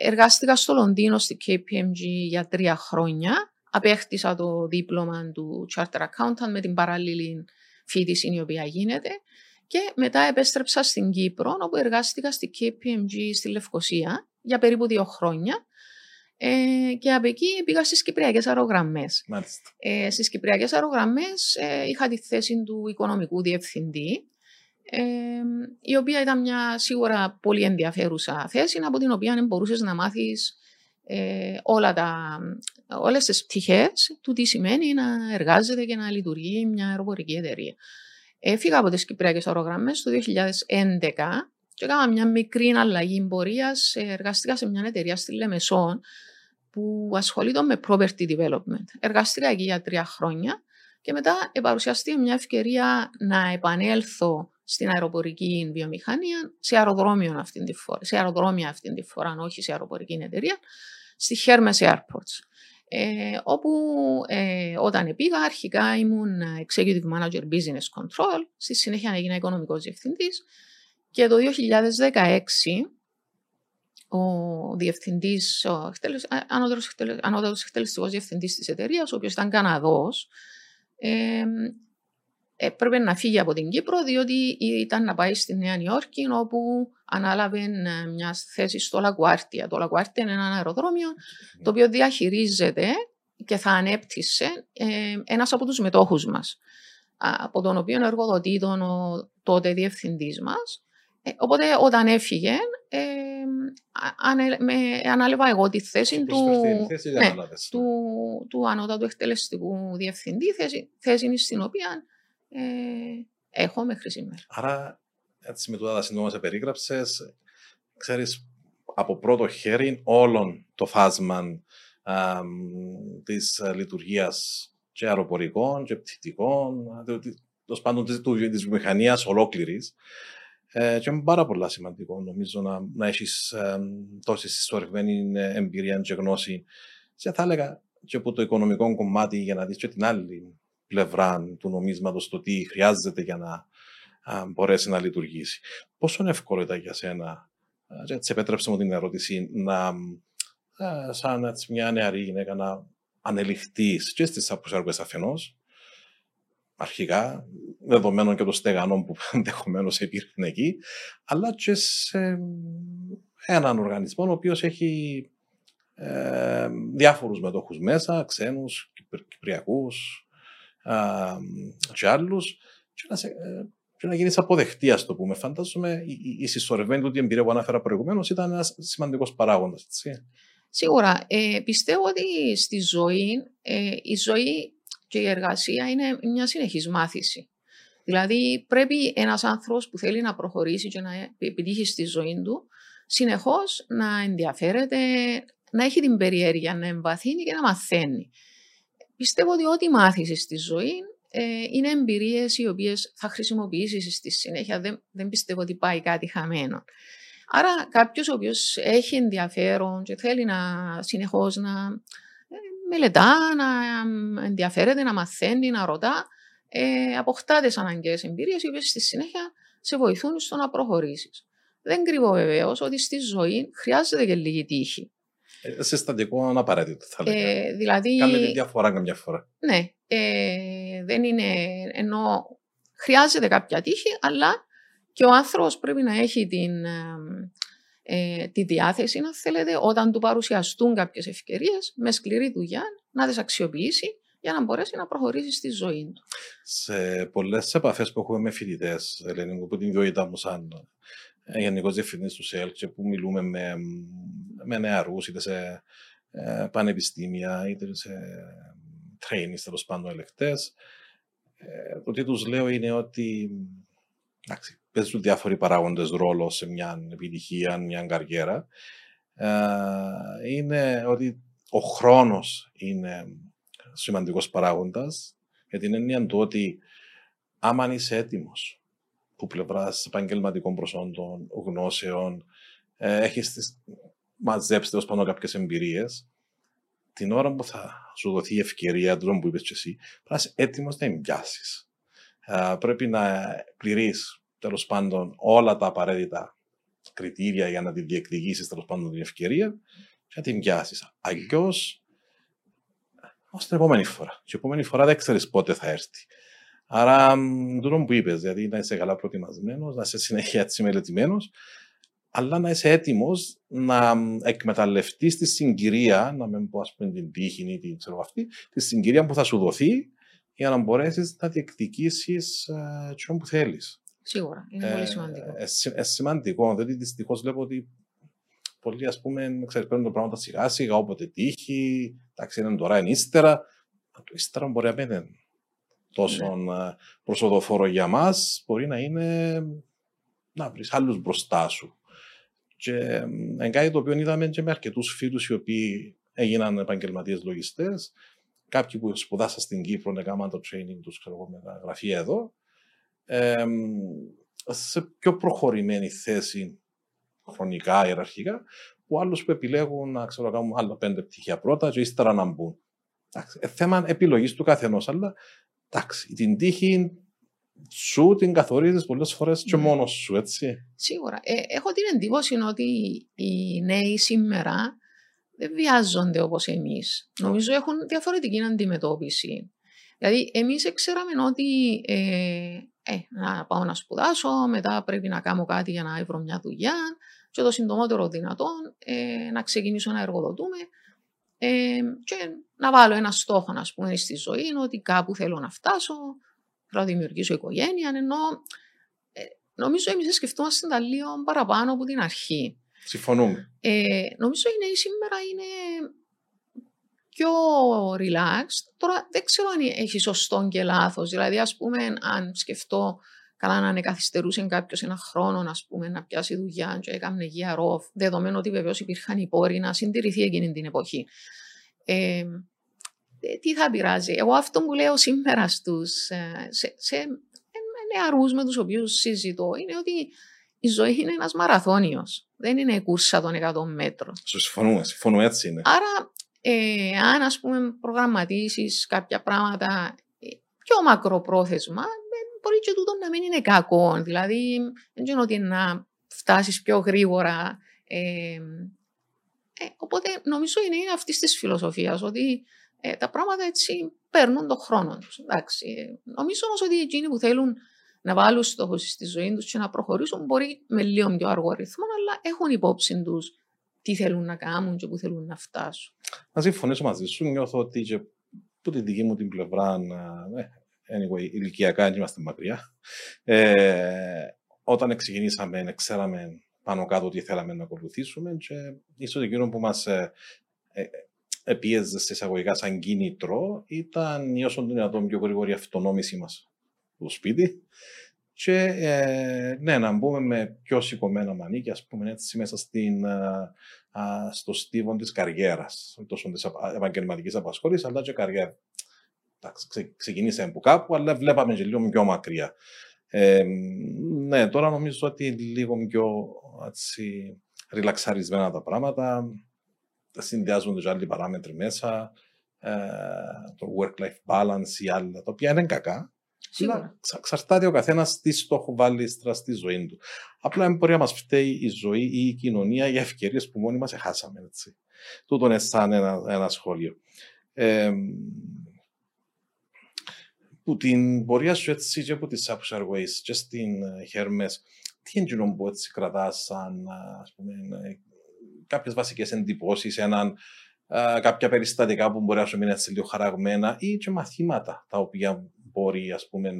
Εργάστηκα στο Λονδίνο, στη KPMG, για 3 χρόνια. Απέκτησα το δίπλωμα του chartered accountant με την παράλληλη φοιτηση η οποία γίνεται και μετά επέστρεψα στην Κύπρο, όπου εργάστηκα στη KPMG στη Λευκοσία για περίπου 2 χρόνια και από εκεί πήγα στις Κυπριακές Αερογραμμές. Στις Κυπριακές Αερογραμμές είχα τη θέση του οικονομικού διευθυντή, η οποία ήταν μια σίγουρα πολύ ενδιαφέρουσα θέση, από την οποία μπορούσες να μάθεις όλες τις πτυχές του τι σημαίνει να εργάζεται και να λειτουργεί μια αεροπορική εταιρεία. Έφυγα από τις Κυπριακές Αερογραμμές το 2011 και έκανα μια μικρή αλλαγή πορείας. Εργαστήκα σε μια εταιρεία στη Λεμεσόν που ασχολείται με property development. Εργαστήκα εκεί για 3 χρόνια και μετά παρουσιαστεί μια ευκαιρία να επανέλθω στην αεροπορική βιομηχανία, σε αεροδρόμια αυτή τη φορά, όχι σε αεροπορική εταιρεία, στη Hermès Airports. Όπου όταν πήγα, αρχικά ήμουν Executive Manager Business Control, στη συνέχεια έγινα οικονομικός διευθυντής και το 2016 ο διευθυντής, ο ανώτατος εκτελεστικός διευθυντής της εταιρείας, ο οποίος ήταν Καναδός, έπρεπε να φύγει από την Κύπρο, διότι ήταν να πάει στη Νέα Υόρκη, όπου ανάλαβε μια θέση στο LaGuardia. Το LaGuardia είναι ένα αεροδρόμιο το οποίο διαχειρίζεται και θα ανέπτυσε ένας από τους μετόχους μας, από τον οποίο εργοδοτεί τον τότε διευθυντής μας. Οπότε όταν έφυγε, ανάλαβα εγώ τη θέση του ανώτατου εκτελεστικού διευθυντή, θέση στην οποία έχω μέχρι σήμερα. Άρα, έτσι με τούτα τα σύντομα σε περίγραψες, ξέρεις από πρώτο χέρι όλων το φάσμα της λειτουργίας και αεροπορικών και πτυτικών, τέλος πάντων της βιομηχανίας ολόκληρης. Και είναι πάρα πολύ σημαντικό νομίζω να έχεις τόση συσσωρευμένη εμπειρία και γνώση, και θα έλεγα και από το οικονομικό κομμάτι, για να δεις και την άλλη πλευρά του νομίσματος, το τι χρειάζεται για να μπορέσει να λειτουργήσει. Πόσο εύκολο ήταν για σένα, έτσι επέτρεψε μου την ερώτηση, σαν έτσι, μια νεαρή γυναίκα να ανελιχθείς και στις αποσιάρκες αφενός, αρχικά, δεδομένων και των στεγανών που ενδεχομένως υπήρχαν εκεί, αλλά και σε έναν οργανισμό ο οποίος έχει διάφορους μετόχους μέσα, ξένους, κυπριακούς, και άλλους, και να γίνεις αποδεκτή, ας το πούμε. Φαντάζομαι η συσσωρευμένη του εμπειρία που αναφέρα προηγουμένως ήταν ένας σημαντικός παράγοντας, έτσι. Σίγουρα. Πιστεύω ότι στη ζωή, η ζωή και η εργασία είναι μια συνεχής μάθηση. Δηλαδή πρέπει ένας άνθρωπος που θέλει να προχωρήσει και να επιτύχει στη ζωή του συνεχώς να ενδιαφέρεται, να έχει την περιέργεια, να εμβαθύνει και να μαθαίνει. Πιστεύω ότι ό,τι μάθεις στη ζωή είναι εμπειρίες οι οποίες θα χρησιμοποιήσεις στη συνέχεια. Δεν πιστεύω ότι πάει κάτι χαμένο. Άρα κάποιος ο οποίος έχει ενδιαφέρον και θέλει συνεχώς να μελετά, να ενδιαφέρεται, να μαθαίνει, να ρωτά, αποκτά τις αναγκαίες εμπειρίες οι οποίες στη συνέχεια σε βοηθούν στο να προχωρήσεις. Δεν κρύβω βεβαίως ότι στη ζωή χρειάζεται και λίγη τύχη. Συστατικό αναπαραίτητο, θα λέγαμε. Δηλαδή, κάνε τη διαφορά καμιά φορά. Ναι. Δεν είναι, ενώ Χρειάζεται κάποια τύχη, αλλά και ο άνθρωπος πρέπει να έχει τη διάθεση, να θέλετε, όταν του παρουσιαστούν κάποιες ευκαιρίες, με σκληρή δουλειά, να τις αξιοποιήσει για να μπορέσει να προχωρήσει στη ζωή του. Σε πολλές επαφές που έχουμε με φοιτητές, Ελένη, από την ιδιότητά μου σαν γενικός διευθυντής του ΣΕΛ, και που μιλούμε με νεαρούς, είτε σε πανεπιστήμια, είτε σε trainings, τέλος πάντων, ελεκτές, το τι τους λέω είναι ότι παίζουν διάφοροι παράγοντες ρόλο σε μια επιτυχία, μια καριέρα. Είναι ότι ο χρόνος είναι σημαντικός παράγοντας, για την έννοια του ότι άμα είσαι έτοιμος που πλευράς επαγγελματικών προσόντων, γνώσεων, έχεις μαζέψει τέλος πάνω κάποιες εμπειρίες, την ώρα που θα σου δοθεί η ευκαιρία, τον που είπες και εσύ, θα είσαι έτοιμος να εμπιάσεις. Πρέπει να πληρείς τέλος πάντων όλα τα απαραίτητα κριτήρια για να τη διεκδικήσεις τέλος πάντων την ευκαιρία και να την πιάσεις. Αλλιώς, ως την επόμενη φορά. Και η επόμενη φορά δεν ξέρεις πότε θα έρθει. Άρα, τούτο που είπες, δηλαδή να είσαι καλά προετοιμασμένος, να είσαι συνέχεια έτσι μελετημένος, αλλά να είσαι έτοιμος να εκμεταλλευτείς τη συγκυρία, να μην πω, ας πούμε, την τύχη ή την ξέρω αυτή, τη συγκυρία που θα σου δοθεί για να μπορέσεις να διεκδικήσεις τσιόν που θέλεις. Σίγουρα, είναι πολύ σημαντικό. Σημαντικό, διότι δυστυχώς βλέπω ότι πολλοί, ας πούμε, παίρνουν τα πράγματα σιγά σιγά, όποτε τύχει, εντάξει, είναι τώρα, είναι ύστερα. Το ύστερα μπορεί να μην είναι τόσο προσοδοφόρο για μας, μπορεί να είναι να βρεις άλλους μπροστά σου. Και κάτι το οποίο είδαμε και με αρκετούς φίλους οι οποίοι έγιναν επαγγελματίες λογιστές, κάποιοι που σπουδάσαν στην Κύπρο, έκαναν το training τους, ξέρω εγώ, με τα γραφεία εδώ, σε πιο προχωρημένη θέση χρονικά, ιεραρχικά, που άλλους που επιλέγουν να κάνουν άλλα 5 πτυχία πρώτα και ύστερα να μπουν. Θέμα επιλογής του καθενός, αλλά εντάξει, την τύχη σου την καθορίζεις πολλές φορές και μόνος σου, έτσι. Σίγουρα. Έχω την εντύπωση ότι οι νέοι σήμερα δεν βιάζονται όπως εμείς. Νομίζω έχουν διαφορετική αντιμετώπιση. Δηλαδή, εμείς ξέραμε ότι να πάω να σπουδάσω, μετά πρέπει να κάνω κάτι για να βρω μια δουλειά και το συντομότερο δυνατόν να ξεκινήσω να εργοδοτούμε και να βάλω ένα στόχο, ας πούμε, στη ζωή, ότι κάπου θέλω να φτάσω, θέλω να δημιουργήσω οικογένεια, ενώ νομίζω εμείς σκεφτόμαστε τα λίγο παραπάνω από την αρχή. Συμφωνούμε. Νομίζω οι νέοι σήμερα είναι πιο relaxed. Τώρα δεν ξέρω αν έχει σωστό και λάθος. Δηλαδή, ας πούμε, αν σκεφτώ καλά να ανεκαθυστερούσε κάποιος ένα χρόνο, ας πούμε, να πιάσει δουλειά και έκαμνε γεία ροφ, δεδομένου ότι βεβαίως υπήρχαν οι πόροι να συντηρηθεί εκείνη την εποχή. Τι θα πειράζει. Εγώ αυτό που λέω σήμερα σε νεαρούς με τους οποίους συζητώ είναι ότι η ζωή είναι ένας μαραθώνιος. Δεν είναι κούρσα των 100 μέτρων. Συμφωνούμε, έτσι είναι. Άρα, αν, ας πούμε, προγραμματίσεις κάποια πράγματα πιο μακροπρόθεσμα, μπορεί και τούτο να μην είναι κακό. Δηλαδή, δεν ξέρω ότι να φτάσεις πιο γρήγορα. Οπότε, νομίζω είναι αυτής της φιλοσοφίας, ότι τα πράγματα έτσι παίρνουν τον χρόνο τους. Νομίζω όμως ότι εκείνοι που θέλουν να βάλουν στόχους στη ζωή τους και να προχωρήσουν, μπορεί με λίγο πιο αργό ρυθμό, αλλά έχουν υπόψη τους τι θέλουν να κάνουν και που θέλουν να φτάσουν. Να συμφωνήσω μαζί σου. Νιώθω ότι και από την δική μου την πλευρά, ηλικιακά δεν είμαστε μακριά. Όταν ξεκινήσαμε, ξέραμε πάνω κάτω τι θέλαμε να ακολουθήσουμε και ίσως εκείνο που μας επίεζε σε εισαγωγικά σαν κίνητρο ήταν η όσο το δυνατόν πιο γρήγορη αυτονόμησή μας στο σπίτι και να μπούμε με πιο σηκωμένα μανίκια, ας πούμε, έτσι, μέσα στο στίβο της καριέρας, τόσο της επαγγελματικής απασχόλησης, αλλά και καριέρα. Ξεκινήσαμε από κάπου, αλλά βλέπαμε και λίγο πιο μακριά. Τώρα νομίζω ότι λίγο πιο ριλαξαρισμένα τα πράγματα, συνδυάζονται και άλλοι παράμετροι μέσα, το work-life balance ή άλλα, τα οποία είναι κακά. Σίγουρα. Εξαρτάται ο καθένας τι στόχο βάλει στη ζωή του. Απλά μπορεί να μας φταίει η ζωή ή η κοινωνία για ευκαιρίες που μόνοι μας έχασαμε, έτσι. Τούτο είναι σαν ένα σχόλιο. που την πορεία σου έτσι και από τη Cyprus Airways και στην Hermès, τι έντυνο που έτσι κρατάς σαν, ας πούμε, κάποιες βασικές εντυπώσεις, κάποια περιστατικά που μπορεί να σου μείνει έτσι λίγο χαραγμένα ή και μαθήματα τα οποία μπορεί, ας πούμε,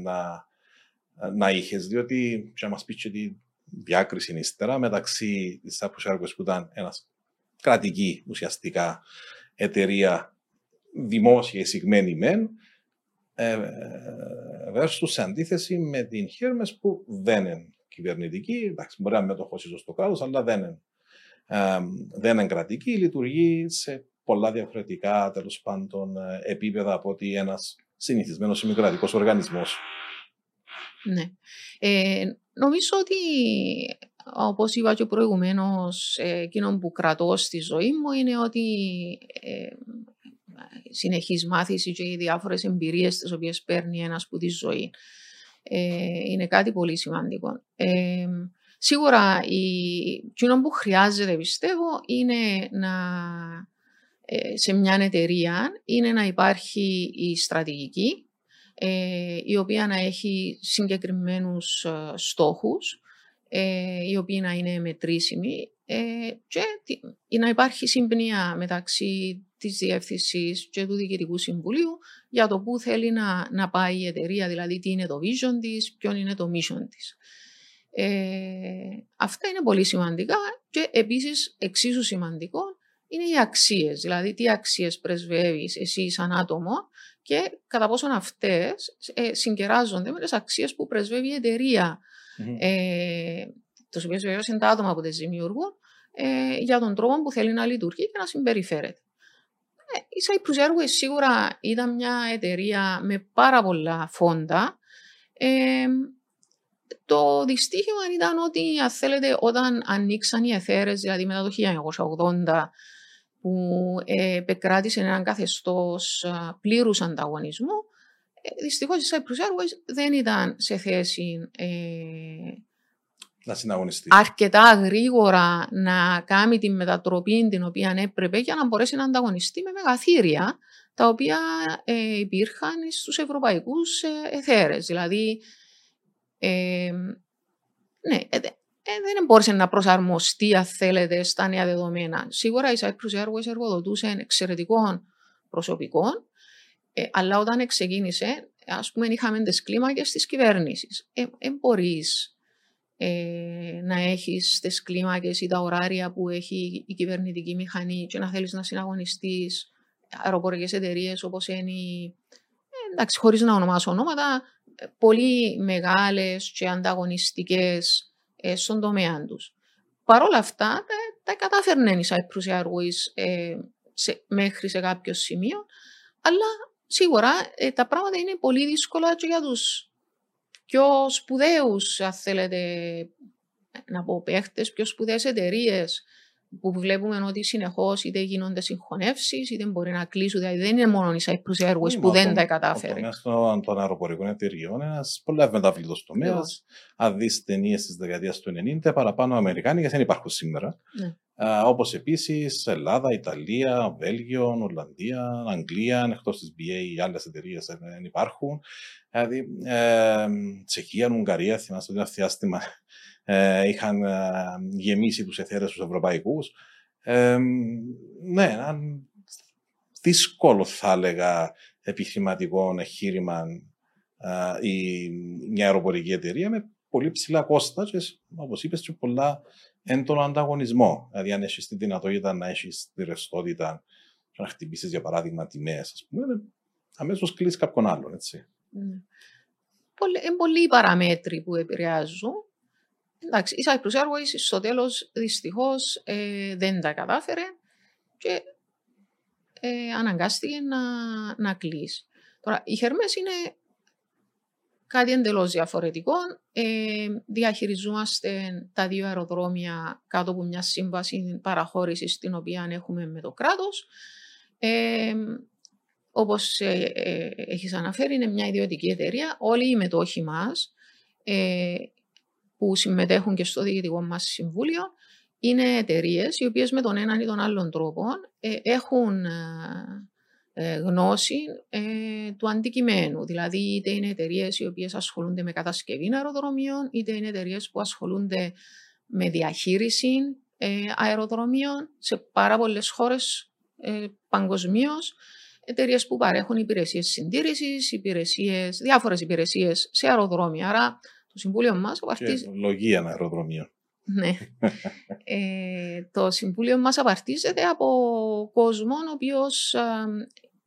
να είχες, διότι να μας πεις και τη διάκριση είναι ύστερα μεταξύ της Cyprus Airways που ήταν ένας κρατική ουσιαστικά εταιρεία δημόσια εισηγμένη μεν, versus σε αντίθεση με την Hermès που δεν είναι κυβερνητική, εντάξει, μπορεί να μετοχώς ίσως το κράτος, αλλά δεν είναι κρατική, λειτουργεί σε πολλά διαφορετικά τέλος πάντων επίπεδα από ότι ένας συνηθισμένος ημικρατικός οργανισμός. Ναι. Νομίζω ότι, όπως είπα και προηγουμένως, εκείνο που κρατώ στη ζωή μου είναι ότι συνεχής μάθηση και οι διάφορες εμπειρίες τις οποίες παίρνει ένας που τη ζωή. Είναι κάτι πολύ σημαντικό. Σίγουρα, εκείνο που χρειάζεται, πιστεύω, είναι σε μια εταιρεία είναι να υπάρχει η στρατηγική, η οποία να έχει συγκεκριμένους στόχους, οι οποίοι να είναι μετρήσιμοι και να υπάρχει συμπνοία μεταξύ της διεύθυνσης και του Διοικητικού Συμβουλίου για το πού θέλει να πάει η εταιρεία, δηλαδή τι είναι το vision της, ποιον είναι το mission της. Αυτά είναι πολύ σημαντικά και επίσης εξίσου σημαντικό είναι οι αξίες, δηλαδή τι αξίες πρεσβεύεις εσύ σαν άτομο και κατά πόσον αυτές συγκεράζονται με τις αξίες που πρεσβεύει η εταιρεία. Το οποίο βεβαίως είναι τα άτομα που τις δημιουργούν, για τον τρόπο που θέλει να λειτουργεί και να συμπεριφέρεται. Η Cyprus Airways σίγουρα ήταν μια εταιρεία με πάρα πολλά φόντα. Το δυστύχημα ήταν ότι, αν θέλετε, όταν ανοίξαν οι αιθέρες, δηλαδή μετά το 1980, που επεκράτησε έναν καθεστώς πλήρους ανταγωνισμού, δυστυχώς η Cyprus Airways δεν ήταν σε θέση να συναγωνιστεί αρκετά γρήγορα να κάνει την μετατροπή την οποία έπρεπε για να μπορέσει να ανταγωνιστεί με μεγαθύρια τα οποία υπήρχαν στους ευρωπαϊκούς αιθέρες. Δηλαδή, δεν μπόρεσε να προσαρμοστεί, αν θέλετε, στα νέα δεδομένα. Σίγουρα η Cyprus Airways εργοδοτούσε εξαιρετικών προσωπικών, αλλά όταν ξεκίνησε, ας πούμε, είχαμε τις κλίμακες της κυβέρνησης. Μπορείς να έχεις τις κλίμακες ή τα ωράρια που έχει η κυβερνητική μηχανή και να θέλεις να συναγωνιστείς αεροπορικές εταιρείες όπως είναι εντάξει, χωρίς να ονομάσω ονόματα, πολύ μεγάλες και ανταγωνιστικές στον τομέα τους. Παρ' όλα αυτά, τα κατάφερνε η Cyprus Airways μέχρι σε κάποιο σημείο, αλλά σίγουρα τα πράγματα είναι πολύ δύσκολα και για τους πιο σπουδαίους, αν θέλετε να πω παίχτες, πιο σπουδαίες εταιρείες που βλέπουμε ότι συνεχώς είτε γίνονται συγχωνεύσεις, είτε μπορεί να κλείσουν, δηλαδή δεν είναι μόνο η Cyprus Airways που δεν τα κατάφερε. Ο τομέας των αεροπορικών εταιριών είναι ένας πολύ μεταβλητός τομέας. Αν δεις ταινίες της δεκαετίας του 90, παραπάνω αμερικάνικες δεν υπάρχουν σήμερα. Ναι. Όπως επίσης Ελλάδα, Ιταλία, Βέλγιο, Ολλανδία, Αγγλία, εκτός της BA, άλλες εταιρείες δεν υπάρχουν. Δηλαδή, Τσεχία, Ουγγαρία, θυμάστε ότι ένα διάστημα είχαν γεμίσει τους αιθέρες τους ευρωπαϊκούς. Ναι, δύσκολο θα έλεγα επιχειρηματικό εγχείρημα η μια αεροπορική εταιρεία με πολύ ψηλά κόστα και, όπως είπες, και πολλά έντονο ανταγωνισμό. Δηλαδή, αν έχεις τη δυνατότητα να έχεις τη ρευστότητα και να χτυπήσεις, για παράδειγμα, τιμές, ας πούμε, αμέσως κλείσεις κάποιον άλλον, έτσι. Είναι πολλοί παραμέτροι που επηρεάζουν. Εντάξει, η Cyprus Airways στο τέλος δυστυχώς δεν τα κατάφερε και αναγκάστηκε να κλείσει. Τώρα, η Hermès είναι κάτι εντελώς διαφορετικό. Διαχειριζόμαστε τα δύο αεροδρόμια κάτω από μια σύμβαση παραχώρησης την οποία έχουμε με το κράτος. Όπως έχεις αναφέρει, είναι μια ιδιωτική εταιρεία. Όλοι οι μετόχοι μας που συμμετέχουν και στο διοικητικό μας συμβούλιο είναι εταιρείες οι οποίες με τον έναν ή τον άλλον τρόπο έχουν γνώση του αντικειμένου. Δηλαδή, είτε είναι εταιρείες οι οποίες ασχολούνται με κατασκευή αεροδρομίων, είτε είναι εταιρείες που ασχολούνται με διαχείριση αεροδρομίων σε πάρα πολλές χώρες παγκοσμίως. Εταιρείες που παρέχουν υπηρεσίες συντήρησης, διάφορες υπηρεσίες σε αεροδρόμια. Άρα, το Συμβούλιο μας απαρτίζεται. Λογία με αεροδρομία. Ναι. Το Συμβούλιο μας απαρτίζεται από κόσμον ο οποίος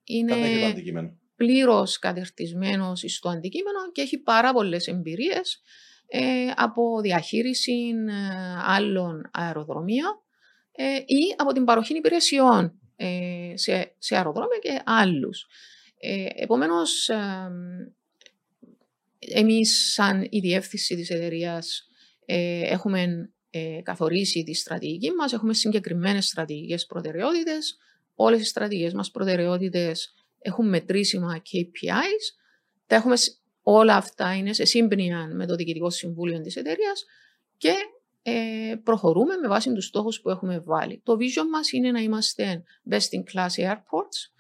είναι πλήρως κατερτισμένος στο αντικείμενο και έχει πάρα πολλές εμπειρίες από διαχείριση άλλων αεροδρομίων ή από την παροχή υπηρεσιών σε αεροδρόμια και άλλους. Επομένως, εμείς σαν η διεύθυνση της εταιρείας έχουμε καθορίσει τη στρατηγική μας, έχουμε συγκεκριμένες στρατηγικές προτεραιότητες. Όλες οι στρατηγικές μας προτεραιότητες έχουν μετρήσιμα KPIs. Όλα αυτά είναι σε σύμπνοια με το Διοικητικό Συμβούλιο της εταιρείας και προχωρούμε με βάση τους στόχους που έχουμε βάλει. Το vision μας είναι να είμαστε best in class airports,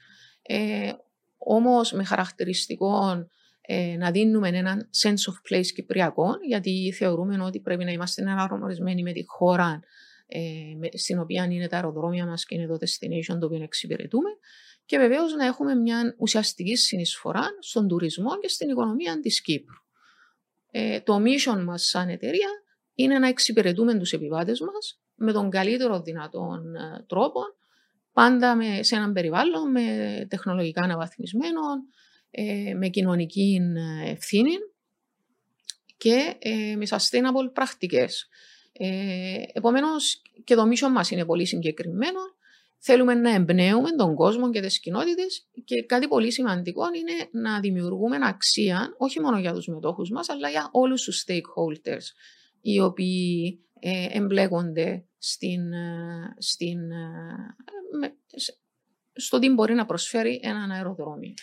όμως με χαρακτηριστικό να δίνουμε έναν sense of place κυπριακό, γιατί θεωρούμε ότι πρέπει να είμαστε αναγνωρισμένοι με τη χώρα στην οποία είναι τα αεροδρόμια μας και είναι το destination το οποίο εξυπηρετούμε, και βεβαίως να έχουμε μια ουσιαστική συνεισφορά στον τουρισμό και στην οικονομία της Κύπρου. Το mission μας σαν εταιρεία είναι να εξυπηρετούμε τους επιβάτες μας με τον καλύτερο δυνατόν τρόπο, πάντα σε έναν περιβάλλον με τεχνολογικά αναβαθμισμένο, με κοινωνική ευθύνη και με sustainable πρακτικές. Επομένως, και το mission μας είναι πολύ συγκεκριμένο. Θέλουμε να εμπνέουμε τον κόσμο και τις κοινότητες, και κάτι πολύ σημαντικό είναι να δημιουργούμε αξία όχι μόνο για τους μετόχους μας, αλλά για όλους τους stakeholders οι οποίοι εμπλέκονται στο τι μπορεί να προσφέρει έναν αεροδρόμιο.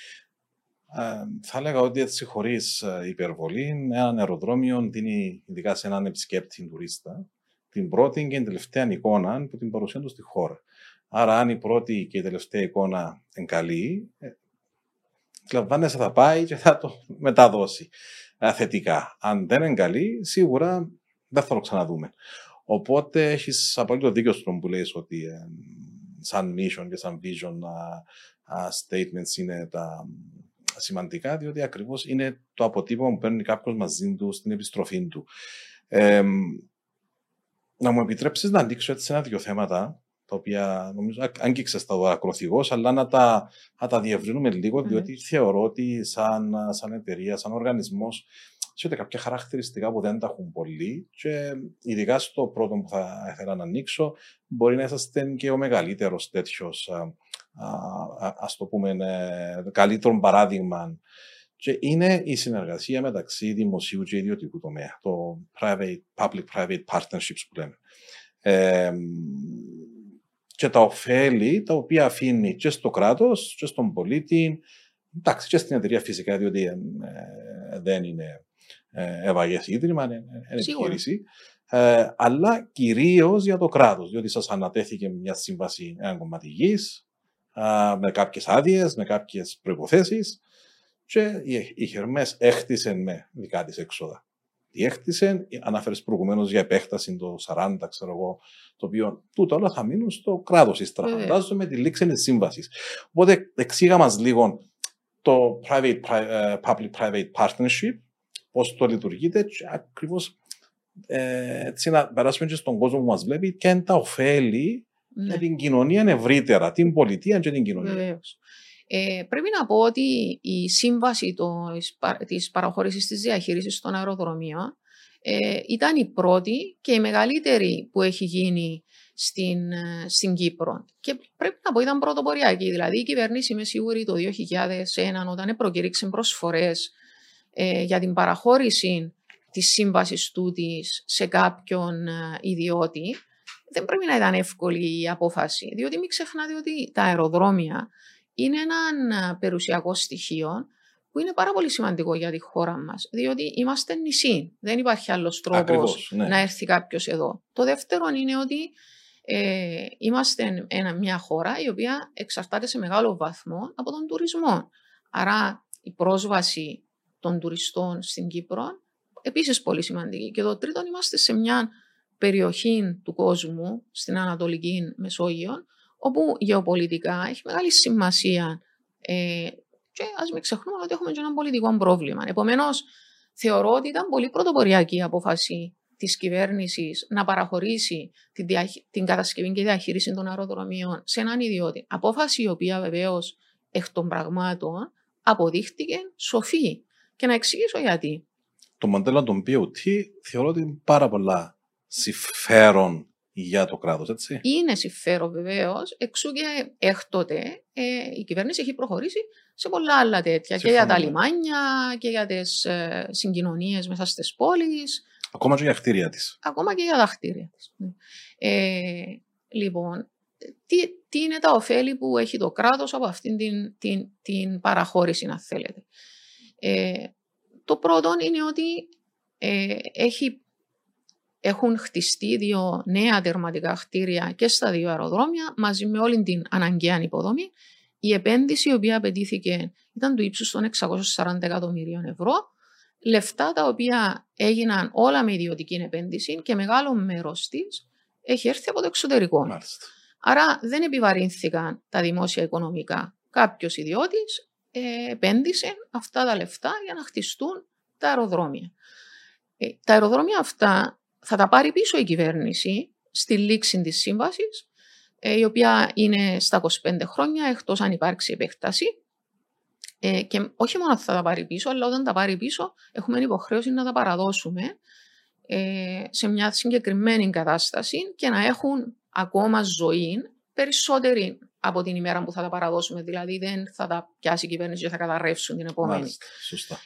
Θα έλεγα ότι έτσι, χωρίς υπερβολή, ένα αεροδρόμιο δίνει ειδικά σε έναν επισκέπτη τουρίστα την πρώτη και την τελευταία εικόνα που την παρουσία του στη χώρα. Άρα, αν η πρώτη και η τελευταία εικόνα είναι καλή, εκλαμβάνεσαι θα πάει και θα το μεταδώσει θετικά. Αν δεν είναι καλή, σίγουρα δεν θα το ξαναδούμε. Οπότε έχεις απολύτως δίκιο στον που λέει ότι σαν mission και σαν vision statements είναι τα σημαντικά, διότι ακριβώς είναι το αποτύπωμα που παίρνει κάποιος μαζί του στην επιστροφή του. Να μου επιτρέψεις να ανοίξω έτσι ένα-δυο θέματα, τα οποία νομίζω άγγιξες τα ακροθυγώς, αλλά να τα διευρύνουμε λίγο, διότι θεωρώ ότι σαν εταιρεία, σαν οργανισμός, έχετε κάποια χαρακτηριστικά που δεν τα έχουν πολλοί, και ειδικά στο πρώτο που θα ήθελα να ανοίξω, μπορεί να είσαστε και ο μεγαλύτερος τέτοιος, ας το πούμε, καλύτερο παράδειγμα. Και είναι η συνεργασία μεταξύ δημοσίου και ιδιωτικού τομέα, το public-private partnerships που λέμε. Και τα ωφέλη τα οποία αφήνει και στο κράτος και στον πολίτη, εντάξει, και στην εταιρεία φυσικά, διότι δεν είναι ευαγές ίδρυμα, είναι επιχείρηση, αλλά κυρίως για το κράτος, διότι σας ανατέθηκε μια σύμβαση, ένα κομμάτι γης, με κάποιες άδειες, με κάποιες προϋποθέσεις, και η Χερμές έχτισε με δικά της έξοδα. Τι έχτισε, αναφέρεις προηγουμένως για επέκταση το 40, ξέρω εγώ, το οποίο τούτα όλα θα μείνουν στο κράτος ύστερα. Φαντάζομαι με τη λήξη της σύμβασης. Οπότε εξήγα μας λίγο το public-private partnership, πώς το λειτουργείται, και ακριβώς έτσι να περάσουμε και στον κόσμο που μας βλέπει και εν τα ωφέλη για την κοινωνία ευρύτερα, την πολιτεία και την κοινωνία. Βεβαίως. Πρέπει να πω ότι η σύμβαση της παραχώρησης της διαχείρισης των αεροδρομίων ήταν η πρώτη και η μεγαλύτερη που έχει γίνει στην Κύπρο. Και πρέπει να πω ήταν πρωτοποριακή. Δηλαδή η κυβέρνηση, είμαι σίγουρη, το 2001 όταν προκήρυξε προσφορές για την παραχώρηση της σύμβασης τούτης σε κάποιον ιδιώτη, δεν πρέπει να ήταν εύκολη η απόφαση, διότι μην ξεχνάτε ότι τα αεροδρόμια είναι ένα περιουσιακό στοιχείο που είναι πάρα πολύ σημαντικό για τη χώρα μας, διότι είμαστε νησί. Δεν υπάρχει άλλος τρόπος να έρθει κάποιος εδώ. Το δεύτερο είναι ότι είμαστε μια χώρα η οποία εξαρτάται σε μεγάλο βαθμό από τον τουρισμό. Άρα η πρόσβαση των τουριστών στην Κύπρο επίσης πολύ σημαντική. Και το τρίτον, είμαστε σε μια περιοχή του κόσμου, στην Ανατολική Μεσόγειο, όπου γεωπολιτικά έχει μεγάλη σημασία και ας μην ξεχνούμε ότι έχουμε και ένα πολιτικό πρόβλημα. Επομένως, θεωρώ ότι ήταν πολύ πρωτοποριακή η απόφαση της κυβέρνησης να παραχωρήσει την κατασκευή και διαχείριση των αεροδρομίων σε έναν ιδιώτη. Απόφαση η οποία βεβαίως εκ των πραγμάτων αποδείχτηκε σοφή. Και να εξηγήσω γιατί. Το μοντέλο των BOT θεωρώ ότι είναι πάρα πολλά συμφέρον για το κράτος, έτσι. Είναι συμφέρον βεβαίως, εξού και έκτοτε η κυβέρνηση έχει προχωρήσει σε πολλά άλλα τέτοια. Συμφωνώ. Και για τα λιμάνια και για τις συγκοινωνίες μέσα στις πόλεις. Ακόμα και για κτίρια της. Ακόμα και για τα κτίρια της. Λοιπόν, τι είναι τα ωφέλη που έχει το κράτος από αυτήν την παραχώρηση, αν θέλετε. Το πρώτο είναι ότι έχουν χτιστεί 2 νέα τερματικά κτίρια και στα 2 αεροδρόμια, μαζί με όλη την αναγκαία υποδομή. Η επένδυση η οποία απαιτήθηκε ήταν του ύψους των 640 εκατομμυρίων ευρώ, λεφτά τα οποία έγιναν όλα με ιδιωτική επένδυση και μεγάλο μέρος της έχει έρθει από το εξωτερικό. Μάλιστα. Άρα δεν επιβαρύνθηκαν τα δημόσια οικονομικά. Κάποιος ιδιώτης επένδυσε αυτά τα λεφτά για να χτιστούν τα αεροδρόμια. Τα αεροδρόμια αυτά θα τα πάρει πίσω η κυβέρνηση στη λήξη της σύμβασης, η οποία είναι στα 25 χρόνια, εκτός αν υπάρξει επέκταση. Και όχι μόνο θα τα πάρει πίσω, αλλά όταν τα πάρει πίσω έχουμε υποχρέωση να τα παραδώσουμε σε μια συγκεκριμένη κατάσταση και να έχουν ακόμα ζωή περισσότερη από την ημέρα που θα τα παραδώσουμε. Δηλαδή δεν θα τα πιάσει η κυβέρνηση και θα καταρρεύσουν την επόμενη. Μάλιστα, σωστά.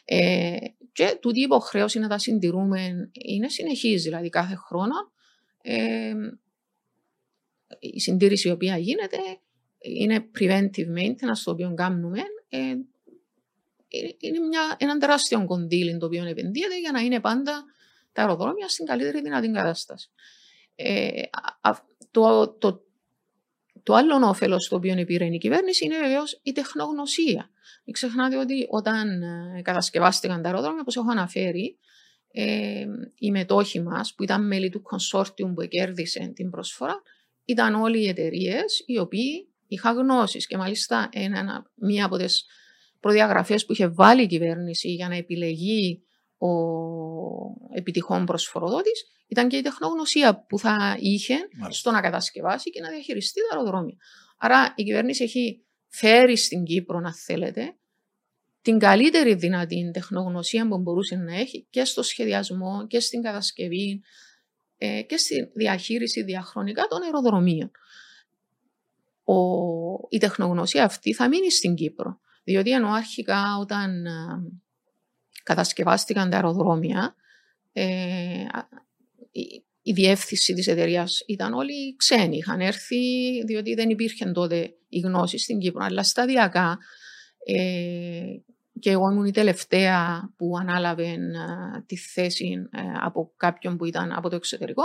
Και τούτη υποχρέωση να τα συντηρούμε είναι συνεχής, δηλαδή κάθε χρόνο. Η συντήρηση η οποία γίνεται είναι preventive maintenance, το οποίο κάνουμε. Είναι ένα τεράστιο κονδύλι το οποίο επενδύεται για να είναι πάντα τα αεροδρόμια στην καλύτερη δυνατή κατάσταση. Το άλλο όφελος το οποίο πήρε η κυβέρνηση είναι βεβαίως η τεχνογνωσία. Μην ξεχνάτε ότι όταν κατασκευάστηκαν τα αεροδρόμια, όπως έχω αναφέρει, οι μετόχοι μας που ήταν μέλη του consortium που κέρδισε την προσφορά, ήταν όλοι οι εταιρείες οι οποίοι είχαν γνώσεις. Και μάλιστα μία από τις προδιαγραφές που είχε βάλει η κυβέρνηση για να επιλεγεί ο επιτυχών προσφοροδότης ήταν και η τεχνογνωσία που θα είχε στο να κατασκευάσει και να διαχειριστεί τα αεροδρόμια. Άρα η κυβέρνηση έχει φέρει στην Κύπρο, αν θέλετε, την καλύτερη δυνατή τεχνογνωσία που μπορούσε να έχει και στο σχεδιασμό και στην κατασκευή και στη διαχείριση διαχρονικά των αεροδρομίων. Η τεχνογνωσία αυτή θα μείνει στην Κύπρο, διότι ενώ αρχικά όταν κατασκευάστηκαν τα αεροδρόμια, η διεύθυνση της εταιρείας ήταν όλοι ξένοι, είχαν έρθει διότι δεν υπήρχαν τότε οι γνώσεις στην Κύπρο, αλλά σταδιακά και εγώ ήμουν η τελευταία που ανάλαβε τη θέση από κάποιον που ήταν από το εξωτερικό,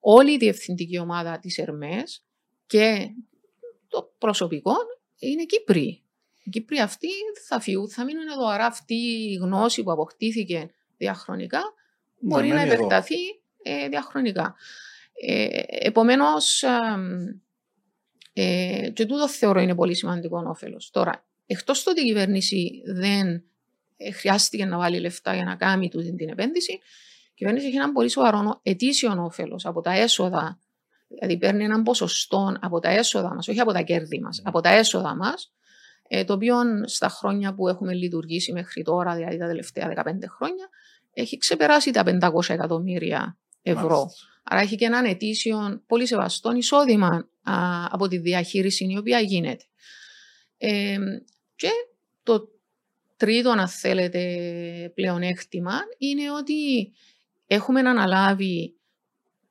όλη η διευθυντική ομάδα της Ερμές και το προσωπικό είναι Κύπροι. Οι Κύπροι αυτοί θα φύγουν, θα μείνουν εδώ, άρα αυτή η γνώση που αποκτήθηκε διαχρονικά μπορεί να επεκταθεί διαχρονικά. Επομένως, και τούτο θεωρώ είναι πολύ σημαντικό όφελος. Τώρα, εκτός το ότι η κυβέρνηση δεν χρειάστηκε να βάλει λεφτά για να κάνει τούτη την επένδυση, η κυβέρνηση έχει έναν πολύ σοβαρό ετήσιο όφελος από τα έσοδα, δηλαδή παίρνει έναν ποσοστό από τα έσοδα μας, όχι από τα κέρδη μας, από τα έσοδα μας, το οποίο στα χρόνια που έχουμε λειτουργήσει μέχρι τώρα, δηλαδή τα τελευταία 15 χρόνια, έχει ξεπεράσει τα 500 εκατομμύρια ευρώ. Μάλιστα. Άρα έχει και έναν ετήσιο πολύ σεβαστό εισόδημα από τη διαχείριση η οποία γίνεται. Και το τρίτο, αν θέλετε, πλεονέκτημα είναι ότι έχουμε αναλάβει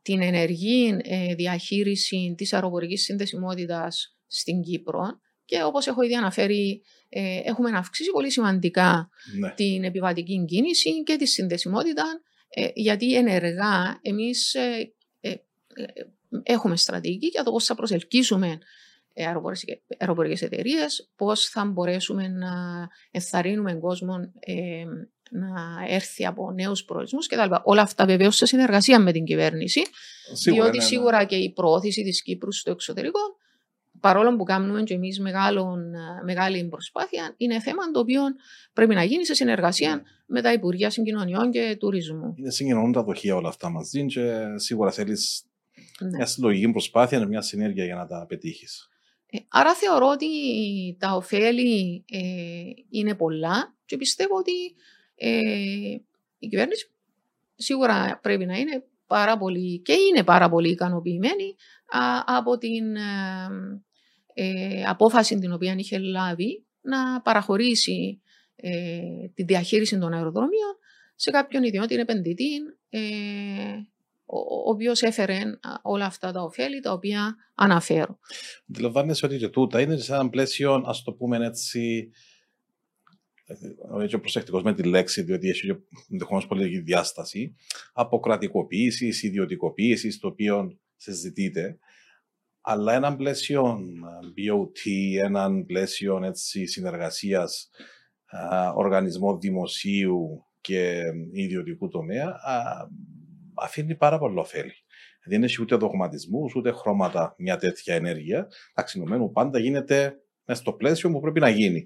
την ενεργή διαχείριση της αεροπορικής συνδεσιμότητας στην Κύπρο και όπως έχω ήδη αναφέρει, έχουμε αυξήσει πολύ σημαντικά την επιβατική κίνηση και τη συνδεσιμότητα, γιατί ενεργά εμείς έχουμε στρατηγική για το πώς θα προσελκύσουμε αεροπορικές εταιρείες, πώς θα μπορέσουμε να ενθαρρύνουμε κόσμον να έρθει από νέους προορισμούς κτλ. Όλα αυτά βεβαίως σε συνεργασία με την κυβέρνηση, σίγουρα, διότι σίγουρα και η προώθηση της Κύπρου στο εξωτερικό, παρόλο που κάνουμε και εμείς μεγάλη προσπάθεια, είναι θέμα το οποίο πρέπει να γίνει σε συνεργασία με τα Υπουργεία Συγκοινωνιών και Τουρισμού. Είναι συγκοινωνούν τα δοχεία όλα αυτά μαζί και σίγουρα θέλεις μια συλλογική προσπάθεια, μια συνέργεια για να τα πετύχεις. Άρα θεωρώ ότι τα ωφέλη είναι πολλά και πιστεύω ότι η κυβέρνηση σίγουρα πρέπει να είναι πάρα πολύ, και είναι πάρα πολύ ικανοποιημένη από την απόφαση την οποία είχε λάβει να παραχωρήσει τη διαχείριση των αεροδρομίων σε κάποιον ιδιώτη επενδυτή, ο οποίος έφερε όλα αυτά τα ωφέλη τα οποία αναφέρω. Αντιλαμβάνεσαι ότι και τούτα είναι σε ένα πλαίσιο, ας το πούμε έτσι, προσεκτικός με τη λέξη, διότι έχει ενδεχομένως πολύ διάσταση, αποκρατικοποίησης, ιδιωτικοποίησης, το οποίο συζητείται, αλλά έναν πλαίσιο BOT, έναν πλαίσιο έτσι, συνεργασίας οργανισμών δημοσίου και ιδιωτικού τομέα, αφήνει πάρα πολύ ωφέλη. Δεν έχει ούτε δογματισμούς, ούτε χρώματα μια τέτοια ενέργεια. Ταξινομμένου πάντα γίνεται μέσα στο πλαίσιο που πρέπει να γίνει.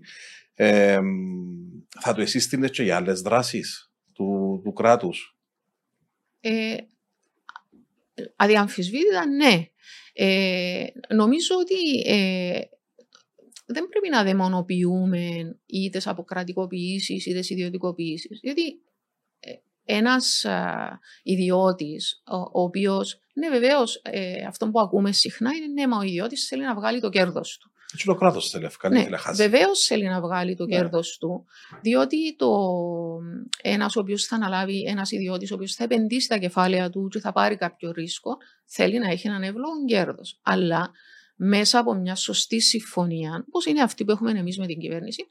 Θα το εσύ στείλες και για άλλες δράσεις του κράτους? Αδιαμφισβήτητα ναι. Νομίζω ότι δεν πρέπει να δαιμονοποιούμε ή τις αποκρατικοποιήσεις ή τις ιδιωτικοποιήσεις. Γιατί ένας ιδιώτης, ο οποίος, ναι βεβαίως, αυτό που ακούμε συχνά είναι ναι, μα ο ιδιώτης θέλει να βγάλει το κέρδος του. Έτσι το κράτος θέλει να χάσει. Βεβαίως θέλει να βγάλει το κέρδος του, διότι ένας ο οποίος θα αναλάβει, ένας ιδιώτης ο οποίος θα επενδύσει τα κεφάλαια του και θα πάρει κάποιο ρίσκο, θέλει να έχει έναν εύλογο κέρδος. Αλλά μέσα από μια σωστή συμφωνία, όπως είναι αυτή που έχουμε εμείς με την κυβέρνηση,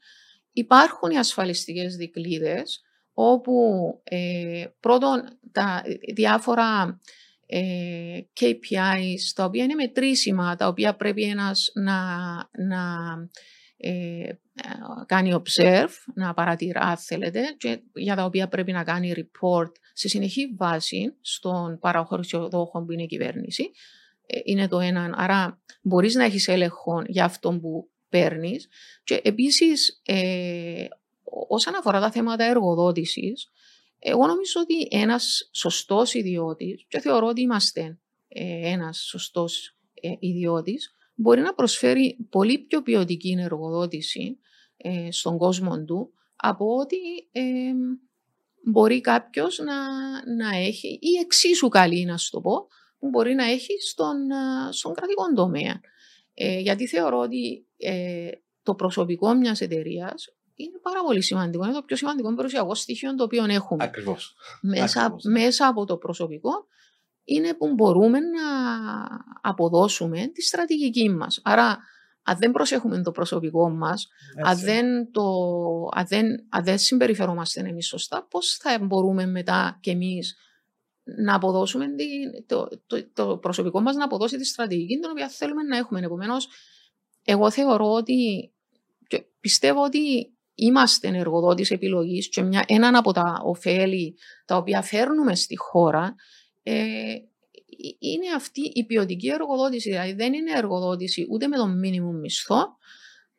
υπάρχουν οι ασφαλιστικές δικλείδες, όπου πρώτον τα διάφορα KPIs, τα οποία είναι μετρήσιμα, τα οποία πρέπει ένας να κάνει observe, να παρατηρά θέλετε, και για τα οποία πρέπει να κάνει report σε συνεχή βάση στον παραχωρησιοδόχο που είναι η κυβέρνηση, είναι το ένα. Άρα μπορείς να έχεις έλεγχο για αυτό που παίρνεις και επίσης όσον αφορά τα θέματα εργοδότησης, εγώ νομίζω ότι ένας σωστός ιδιώτης, και θεωρώ ότι είμαστε ένας σωστός ιδιώτης, μπορεί να προσφέρει πολύ πιο ποιοτική εργοδότηση στον κόσμο του από ότι μπορεί κάποιος να έχει, ή εξίσου καλή να σου το πω, που μπορεί να έχει στον κρατικό τομέα. Γιατί θεωρώ ότι το προσωπικό μιας εταιρείας είναι πάρα πολύ σημαντικό. Είναι το πιο σημαντικό περιουσιακό στοιχείο το οποίο έχουμε. Ακριβώς. Μέσα από το προσωπικό είναι που μπορούμε να αποδώσουμε τη στρατηγική μας. Άρα, αν δεν προσέχουμε το προσωπικό μας, αν δεν συμπεριφερόμαστε εμείς σωστά, πώς θα μπορούμε μετά κι εμείς να αποδώσουμε το προσωπικό μας, να αποδώσει τη στρατηγική την οποία θέλουμε να έχουμε. Επομένως, εγώ θεωρώ ότι, πιστεύω ότι είμαστε εργοδότης επιλογής και έναν από τα ωφέλη τα οποία φέρνουμε στη χώρα είναι αυτή η ποιοτική εργοδότηση. Δηλαδή δεν είναι εργοδότηση ούτε με τον μίνιμουμ μισθό,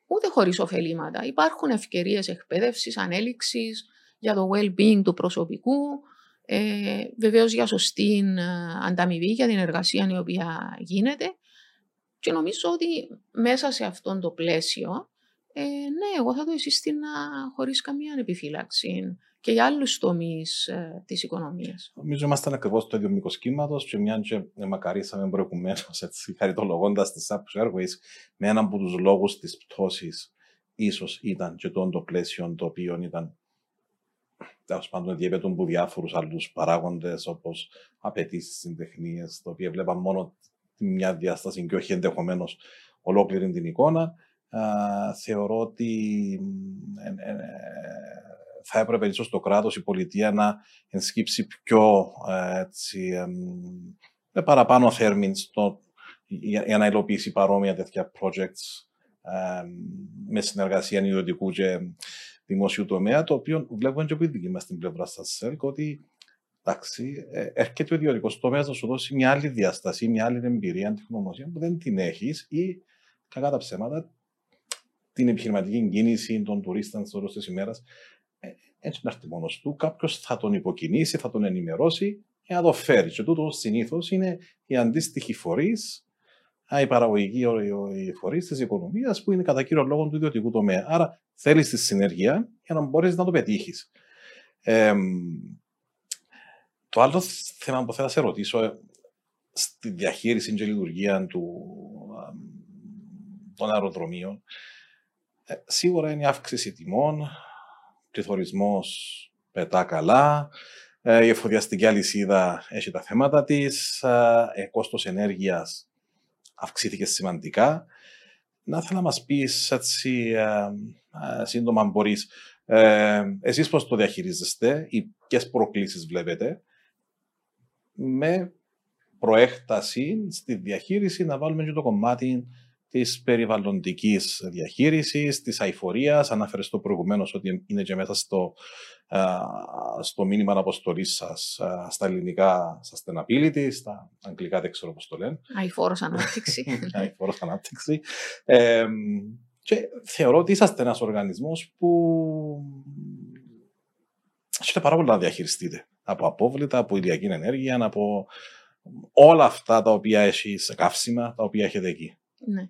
ούτε χωρίς ωφελήματα. Υπάρχουν ευκαιρίες εκπαίδευσης, ανέλυξης, για το well-being του προσωπικού, βεβαίως για σωστή ανταμοιβή για την εργασία η οποία γίνεται. Και νομίζω ότι μέσα σε αυτό το πλαίσιο, ναι, εγώ θα το συστήνα χωρίς καμία επιφύλαξη και για άλλους τομείς της οικονομίας. Νομίζω ήμασταν ακριβώς στο ίδιο μήκος κύματος και μια και μακαρίσαμε προηγουμένως, χαριτολογώντας τη Cyprus Airways, με έναν από τους λόγους της πτώσης, ίσως ήταν και το πλαίσιο το οποίο ήταν, τέλος πάντων, διέπεται από διάφορους άλλους παράγοντες, όπως απαιτήσεις, συντεχνίες, τα οποία βλέπαν μόνο μια διάσταση και όχι ενδεχομένως ολόκληρη την εικόνα. Θεωρώ ότι θα έπρεπε ίσως το κράτος, η πολιτεία να ενσκύψει πιο με παραπάνω θέρμινση για να υλοποιήσει παρόμοια τέτοια projects με συνεργασία ιδιωτικού και δημοσίου τομέα, το οποίο βλέπουμε και από δική μας την πλευρά στα ΣΕΛΚ, ότι εντάξει, έρχεται ο ιδιωτικός τομέας να σου δώσει μια άλλη διαστασία, μια άλλη εμπειρία, τεχνογνωσία που δεν την έχεις ή κακά τα ψέματα, την επιχειρηματική κίνηση των τουρίστων τη ώρα τη ημέρα. Έτσι να έρθει μόνος του, κάποιος θα τον υποκινήσει, θα τον ενημερώσει και να το φέρει. Και τούτο συνήθως είναι οι αντίστοιχοι φορείς, οι παραγωγικοί φορείς της οικονομίας, που είναι κατά κύριο λόγο του ιδιωτικού τομέα. Άρα θέλεις τη συνεργία για να μπορέσεις να το πετύχεις. Το άλλο θέμα που θέλω να σε ρωτήσω στη διαχείριση και λειτουργία των αεροδρομίων, σίγουρα είναι η αύξηση τιμών, πληθωρισμός πετά καλά, η εφοδιαστική αλυσίδα έχει τα θέματα της, κόστος ενέργειας αυξήθηκε σημαντικά. Να θέλω να μας πεις έτσι, σύντομα αν μπορείς, εσείς πώς το διαχειρίζεστε ή ποιες προκλήσεις βλέπετε, με προέκταση στη διαχείριση να βάλουμε και το κομμάτι της περιβαλλοντικής διαχείρισης, της αειφορίας. Αναφέρεστε το προηγουμένως ότι είναι και μέσα στο μήνυμα αναποστολής σας στα ελληνικά sustainability, στα αγγλικά δεν ξέρω πώς το λένε. Αειφόρος ανάπτυξη. Αειφόρος ανάπτυξη. Και θεωρώ ότι είσαστε ένας οργανισμός που έχετε πάρα πολλά να διαχειριστείτε. Από απόβλητα, από ηλιακή ενέργεια, από όλα αυτά τα οποία έχει σε καύσιμα, τα οποία έχετε εκεί. Ναι.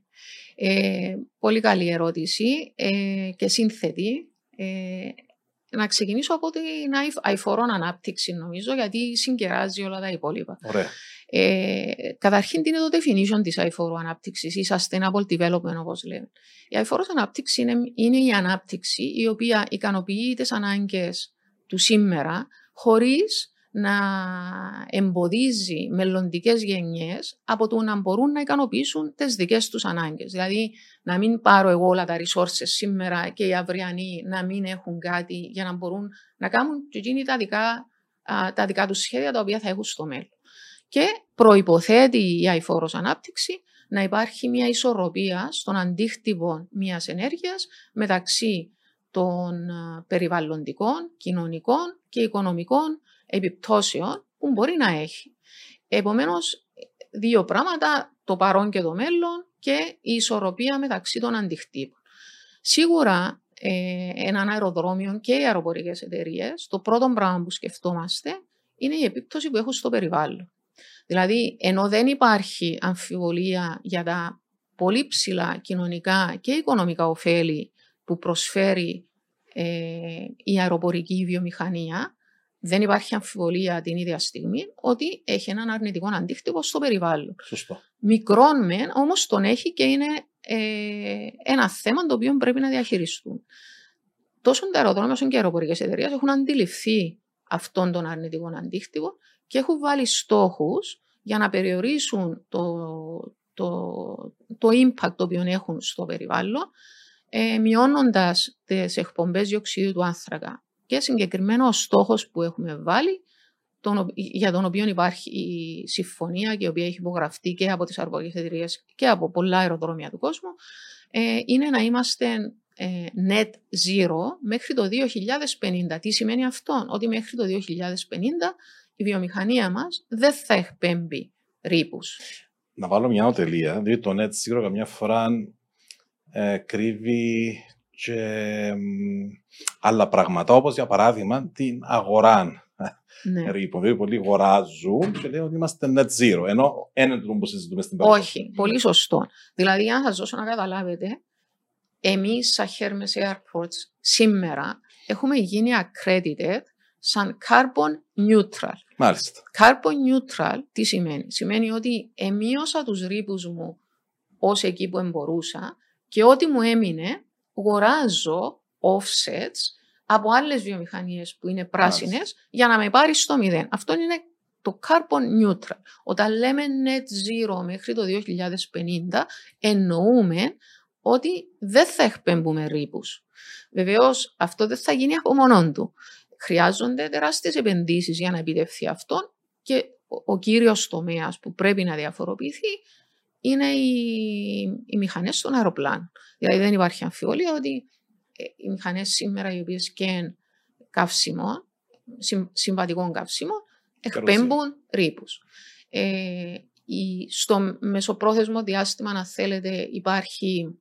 Πολύ καλή ερώτηση και σύνθετη. Να ξεκινήσω από την αειφορών ανάπτυξη, νομίζω, γιατί συγκεράζει όλα τα υπόλοιπα. Ωραία. Καταρχήν, τι είναι το definition της αειφορού ανάπτυξης ή sustainable development, όπως λέμε. Η αειφορός ανάπτυξη είναι η ανάπτυξη η οποία ικανοποιεί τις ανάγκες του σήμερα, χωρίς να εμποδίζει μελλοντικές γενιές από το να μπορούν να ικανοποιήσουν τις δικές τους ανάγκες. Δηλαδή, να μην πάρω εγώ όλα τα resources σήμερα και οι αυριανοί να μην έχουν κάτι για να μπορούν να κάνουν και εκείνοι τα δικά τους σχέδια τα οποία θα έχουν στο μέλλον. Και προϋποθέτει η αειφόρος ανάπτυξη να υπάρχει μια ισορροπία στον αντίκτυπο μιας ενέργειας μεταξύ των περιβαλλοντικών, κοινωνικών και οικονομικών επιπτώσεων που μπορεί να έχει. Επομένως, δύο πράγματα, το παρόν και το μέλλον και η ισορροπία μεταξύ των αντικτύπων. Σίγουρα, έναν αεροδρόμιο και οι αεροπορικές εταιρείες, το πρώτο πράγμα που σκεφτόμαστε είναι η επίπτωση που έχουν στο περιβάλλον. Δηλαδή, ενώ δεν υπάρχει αμφιβολία για τα πολύ ψηλά κοινωνικά και οικονομικά ωφέλη που προσφέρει η αεροπορική βιομηχανία, δεν υπάρχει αμφιβολία την ίδια στιγμή ότι έχει έναν αρνητικό αντίκτυπο στο περιβάλλον. Σωστό. Μικρόν μεν, όμως τον έχει και είναι ένα θέμα το οποίο πρέπει να διαχειριστούν. Τόσο τα αεροδρόμια όσο και οι αεροπορικές εταιρείες έχουν αντιληφθεί αυτόν τον αρνητικό αντίκτυπο και έχουν βάλει στόχους για να περιορίσουν το impact το οποίο έχουν στο περιβάλλον, μειώνοντας τις εκπομπές διοξειδίου του άνθρακα. Και συγκεκριμένο ο στόχος που έχουμε βάλει, για τον οποίο υπάρχει η συμφωνία και η οποία έχει υπογραφεί και από τις αεροπορικές εταιρείες και από πολλά αεροδρόμια του κόσμου, είναι να είμαστε net zero μέχρι το 2050. Τι σημαίνει αυτό? Ότι μέχρι το 2050 η βιομηχανία μας δεν θα εκπέμπει ρήπους. Να βάλω μια τελεία, διότι το net zero καμιά φορά κρύβει και άλλα πράγματα, όπως για παράδειγμα την αγορά. Ναι. Ρήπων, πολλοί αγοράζουν και λένε ότι είμαστε net zero, ενώ έναν τρόπο που συζητούμε στην παραγωγή. Όχι, πολύ σωστό. Δηλαδή, αν σας δώσω να καταλάβετε, εμείς σαν Hermès Airports σήμερα έχουμε γίνει accredited σαν carbon neutral. Μάλιστα. Carbon neutral τι σημαίνει? Σημαίνει ότι εμείωσα τους ρήπους μου ως εκεί που μπορούσα και ό,τι μου έμεινε αγοράζω offsets από άλλες βιομηχανίες που είναι πράσινες για να με πάρει στο μηδέν. Αυτό είναι το carbon neutral. Όταν λέμε net zero μέχρι το 2050 εννοούμε ότι δεν θα εκπέμπουμε ρήπους. Βεβαίως αυτό δεν θα γίνει από μόνο του. Χρειάζονται τεράστιες επενδύσεις για να επιτευχθεί αυτό και ο κύριος τομέας που πρέπει να διαφοροποιηθεί είναι οι μηχανές των αεροπλάνων. Δηλαδή δεν υπάρχει αμφιβολία ότι οι μηχανές σήμερα, οι οποίες καίνουν καυσιμών, συμβατικών καυσιμών, εκπέμπουν ρήπους. Στο μεσοπρόθεσμο διάστημα, αν θέλετε, υπάρχει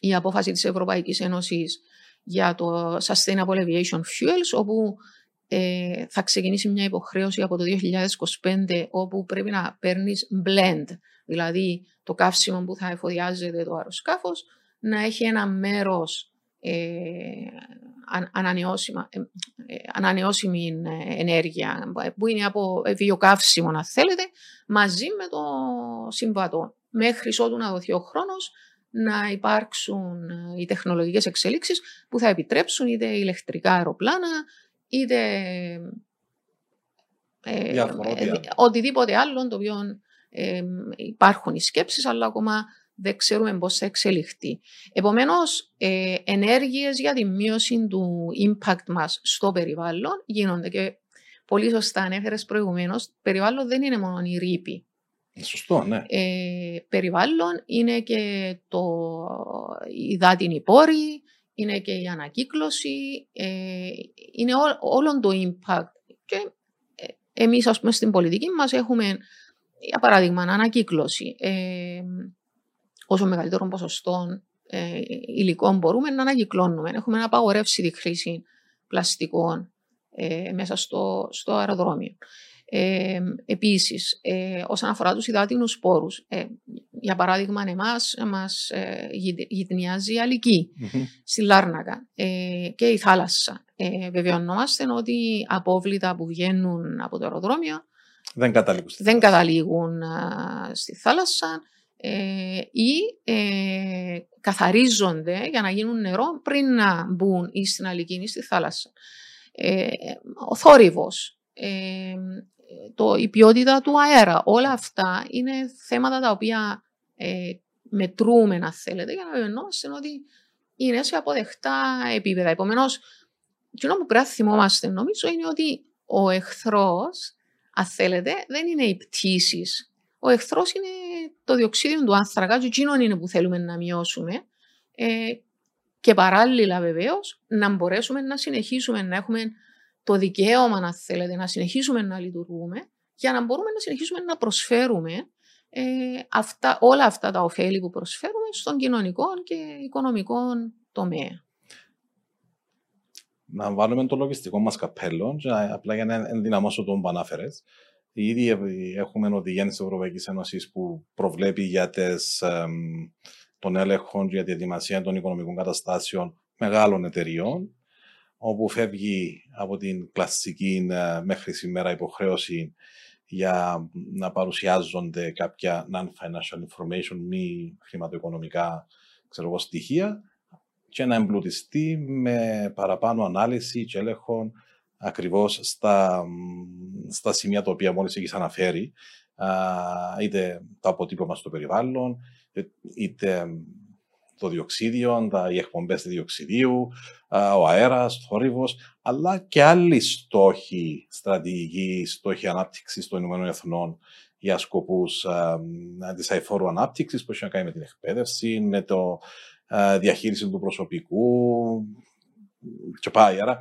η απόφαση της Ευρωπαϊκής Ένωσης για το Sustainable Aviation Fuels, όπου θα ξεκινήσει μια υποχρέωση από το 2025, όπου πρέπει να παίρνεις blend, δηλαδή το καύσιμο που θα εφοδιάζεται το αεροσκάφος να έχει ένα μέρος ανανεώσιμη ενέργεια, που είναι από βιοκαύσιμο, αν θέλετε, μαζί με το συμβατό. Μέχρι ότου να δοθεί ο χρόνος να υπάρξουν οι τεχνολογικές εξελίξεις που θα επιτρέψουν είτε ηλεκτρικά αεροπλάνα, είτε οτιδήποτε άλλο, το οποίο υπάρχουν οι σκέψεις, αλλά ακόμα δεν ξέρουμε πώς θα εξελιχθεί. Επομένως, ενέργειες για τη μείωση του impact μας στο περιβάλλον γίνονται, και πολύ σωστά ανέφερες προηγουμένως, περιβάλλον δεν είναι μόνο η ρήπη. Σωστό, ναι. Περιβάλλον είναι και η υδάτινη πόρη, είναι και η ανακύκλωση, είναι όλο το impact. Και εμείς, ας πούμε, στην πολιτική μας έχουμε, για παράδειγμα, ανακύκλωση. Όσο μεγαλύτερων ποσοστών υλικών μπορούμε να ανακυκλώνουμε. Έχουμε απαγορεύσει τη χρήση πλαστικών μέσα στο αεροδρόμιο. Επίσης, όσον αφορά τους υδάτινους πόρους, για παράδειγμα, εμάς μας γειτνιάζει η Αλική, στη Λάρνακα, και η θάλασσα. Βεβαιωνόμαστε ότι απόβλητα που βγαίνουν από το αεροδρόμιο δεν καταλήγουν στη θάλασσα, ή καθαρίζονται για να γίνουν νερό πριν να μπουν ή στην Αλική ή στη θάλασσα. Ο θόρυβος, η ποιότητα του αέρα, όλα αυτά είναι θέματα τα οποία μετρούμε, αν θέλετε, για να βεβαιωνόμαστε ότι είναι σε αποδεκτά επίπεδα. Επομένως, εκείνο που πρέπει να θυμόμαστε, νομίζω, είναι ότι ο εχθρός, αν θέλετε, δεν είναι οι πτήσεις. Ο εχθρός είναι το διοξείδιο του άνθρακα, και εκείνον είναι που θέλουμε να μειώσουμε, και παράλληλα βεβαίως να μπορέσουμε να συνεχίσουμε να έχουμε το δικαίωμα, αν θέλετε, να συνεχίσουμε να λειτουργούμε, για να μπορούμε να συνεχίσουμε να προσφέρουμε όλα αυτά τα ωφέλη που προσφέρουμε στον κοινωνικό και οικονομικό τομέα. Να βάλουμε το λογιστικό μας καπέλο, απλά για να ενδυναμώσω τον που ανάφερες. Ήδη έχουμε οδηγία της Ευρωπαϊκής Ένωσης που προβλέπει για τον έλεγχο για την ετοιμασία των οικονομικών καταστάσεων μεγάλων εταιριών, όπου φεύγει από την κλασική μέχρι σήμερα υποχρέωση για να παρουσιάζονται κάποια non-financial information, μη χρηματοοικονομικά στοιχεία, και να εμπλουτιστεί με παραπάνω ανάλυση και έλεγχων ακριβώς στα σημεία τα οποία μόλις έχεις αναφέρει, είτε το αποτύπωμα στο περιβάλλον, είτε το διοξίδιο, οι εκπομπές του διοξιδίου, ο αέρας, ο θόρυβος, αλλά και άλλοι στόχοι στρατηγικής, στόχοι ανάπτυξης των Ηνωμένων Εθνών για σκοπούς της αειφόρου ανάπτυξης, που έχει να κάνει με την εκπαίδευση, με τη διαχείριση του προσωπικού και πάει. Άρα,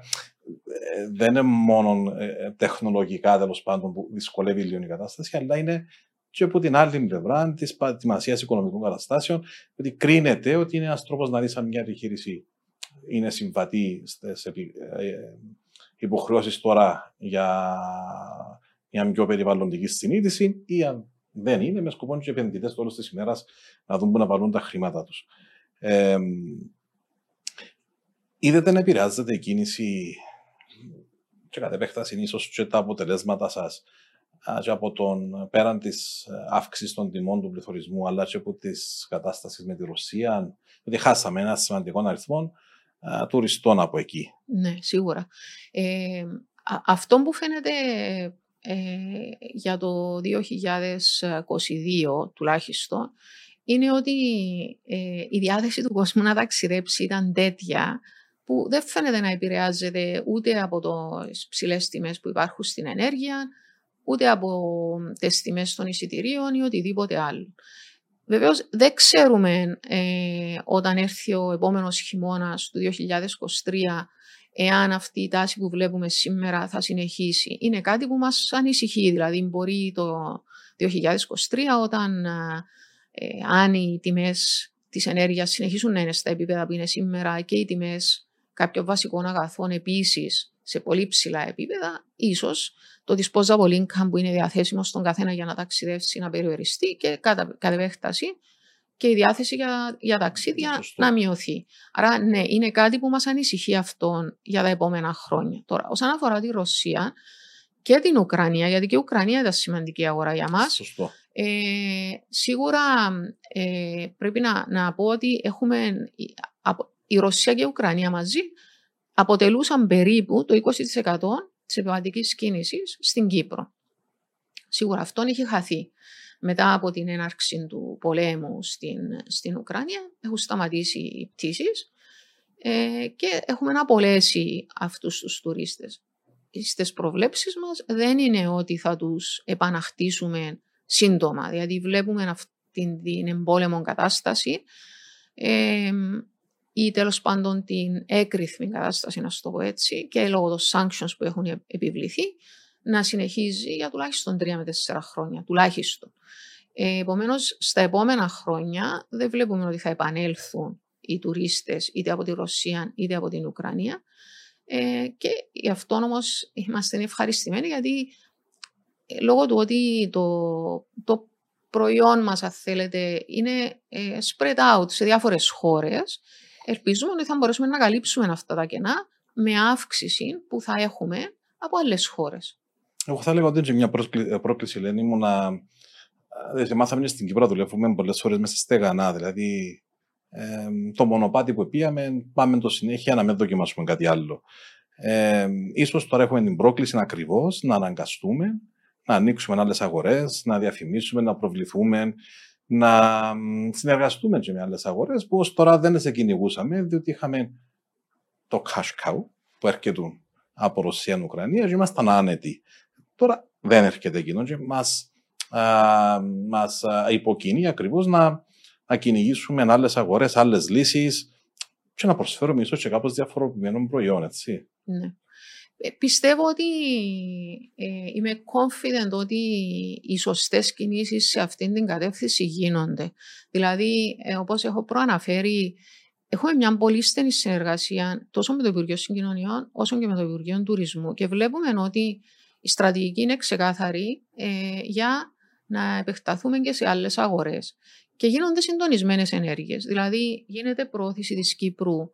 δεν είναι μόνο τεχνολογικά, τέλος πάντων, που δυσκολεύει λίγο η κατάσταση, αλλά είναι και από την άλλη πλευρά της προετοιμασίας οικονομικών καταστάσεων, ότι κρίνεται ότι είναι ένας τρόπος να δεις αν μια επιχείρηση είναι συμβατή στις υποχρεώσεις τώρα για μια πιο περιβαλλοντική συνείδηση, ή αν δεν είναι, με σκοπό και οι επενδυτές όλες τις ημέρες να δουν που να βάλουν τα χρήματά τους. Είδατε να επηρεάζεται η κίνηση, και κατ' επέκταση ίσως και τα αποτελέσματα σας, και από τον πέραν της αύξησης των τιμών του πληθωρισμού, αλλά και από τις κατάστασεις με τη Ρωσία, ότι χάσαμε ένα σημαντικό αριθμό τουριστών από εκεί. Ναι, σίγουρα. Αυτό που φαίνεται για το 2022 τουλάχιστον, είναι ότι η διάθεση του κόσμου να ταξιδέψει ήταν τέτοια που δεν φαίνεται να επηρεάζεται ούτε από τις ψηλές τιμές που υπάρχουν στην ενέργεια, ούτε από τις τιμές των εισιτηρίων ή οτιδήποτε άλλο. Βεβαίως δεν ξέρουμε όταν έρθει ο επόμενος χειμώνας του 2023 εάν αυτή η τάση που βλέπουμε σήμερα θα συνεχίσει. Είναι κάτι που μας ανησυχεί, δηλαδή μπορεί το 2023 όταν αν οι τιμές της ενέργειας συνεχίσουν να είναι στα επίπεδα που είναι σήμερα και οι τιμές κάποιων βασικών αγαθών επίσης σε πολύ ψηλά επίπεδα, ίσως το disposable income που είναι διαθέσιμο στον καθένα για να ταξιδεύσει να περιοριστεί και κατ' επέκταση και η διάθεση για ταξίδια να μειωθεί. Άρα ναι, είναι κάτι που μας ανησυχεί αυτόν για τα επόμενα χρόνια. Τώρα, όσον αφορά τη Ρωσία και την Ουκρανία, γιατί και η Ουκρανία ήταν σημαντική αγορά για μας, σίγουρα πρέπει να πω ότι έχουμε η Ρωσία και η Ουκρανία μαζί αποτελούσαν περίπου το 20% της επιβατικής κίνησης στην Κύπρο. Σίγουρα αυτόν είχε χαθεί. Μετά από την έναρξη του πολέμου στην Ουκρανία έχουν σταματήσει οι πτήσεις και έχουμε απολέσει αυτούς τους τουρίστες. Στις προβλέψεις μας δεν είναι ότι θα τους επαναχτίσουμε σύντομα, δηλαδή βλέπουμε αυτήν την εμπόλεμον κατάσταση ή τέλος πάντων την έκρηθμη κατάσταση, να το πω έτσι, και λόγω των sanctions που έχουν επιβληθεί, να συνεχίζει για τουλάχιστον 3 με 4 χρόνια, τουλάχιστον. Επομένως, στα επόμενα χρόνια δεν βλέπουμε ότι θα επανέλθουν οι τουρίστες είτε από τη Ρωσία είτε από την Ουκρανία και γι' αυτό όμως είμαστε ευχαριστημένοι γιατί λόγω του ότι το προϊόν μας, αν θέλετε, είναι spread out σε διάφορες χώρες, ελπίζουμε ότι θα μπορέσουμε να καλύψουμε αυτά τα κενά με αύξηση που θα έχουμε από άλλες χώρες. Εγώ θα λέγω ότι είναι μια πρόκληση, Ελένη μου, να μάθαμε στην Κύπρο, δουλεύουμε πολλές φορές μέσα στεγανά, δηλαδή το μονοπάτι που πήγαμε, πάμε το συνέχεια να μην δοκιμάσουμε κάτι άλλο. Ίσως τώρα έχουμε την πρόκληση ακριβώς να αναγκαστούμε, να ανοίξουμε άλλες αγορές, να διαφημίσουμε, να προβληθούμε, να συνεργαστούμε και με άλλες αγορές που ως τώρα δεν σε κυνηγούσαμε, διότι είχαμε το cash cow που έρχεται από Ρωσία και Ουκρανία και ήμασταν άνετοι. Τώρα δεν έρχεται εκείνο και μας υποκινεί ακριβώς να κυνηγήσουμε άλλες αγορές, άλλες λύσεις και να προσφέρουμε ίσως και κάπως διαφοροποιημένων προϊόν, έτσι. Ναι. Πιστεύω ότι είμαι confident ότι οι σωστές κινήσεις σε αυτήν την κατεύθυνση γίνονται. Δηλαδή, όπως έχω προαναφέρει, έχουμε μια πολύ στενή συνεργασία τόσο με το Υπουργείο Συγκοινωνιών όσο και με το Υπουργείο Τουρισμού και βλέπουμε ότι η στρατηγική είναι ξεκάθαρη για να επεκταθούμε και σε άλλες αγορές. Και γίνονται συντονισμένες ενέργειες. Δηλαδή, γίνεται προώθηση της Κύπρου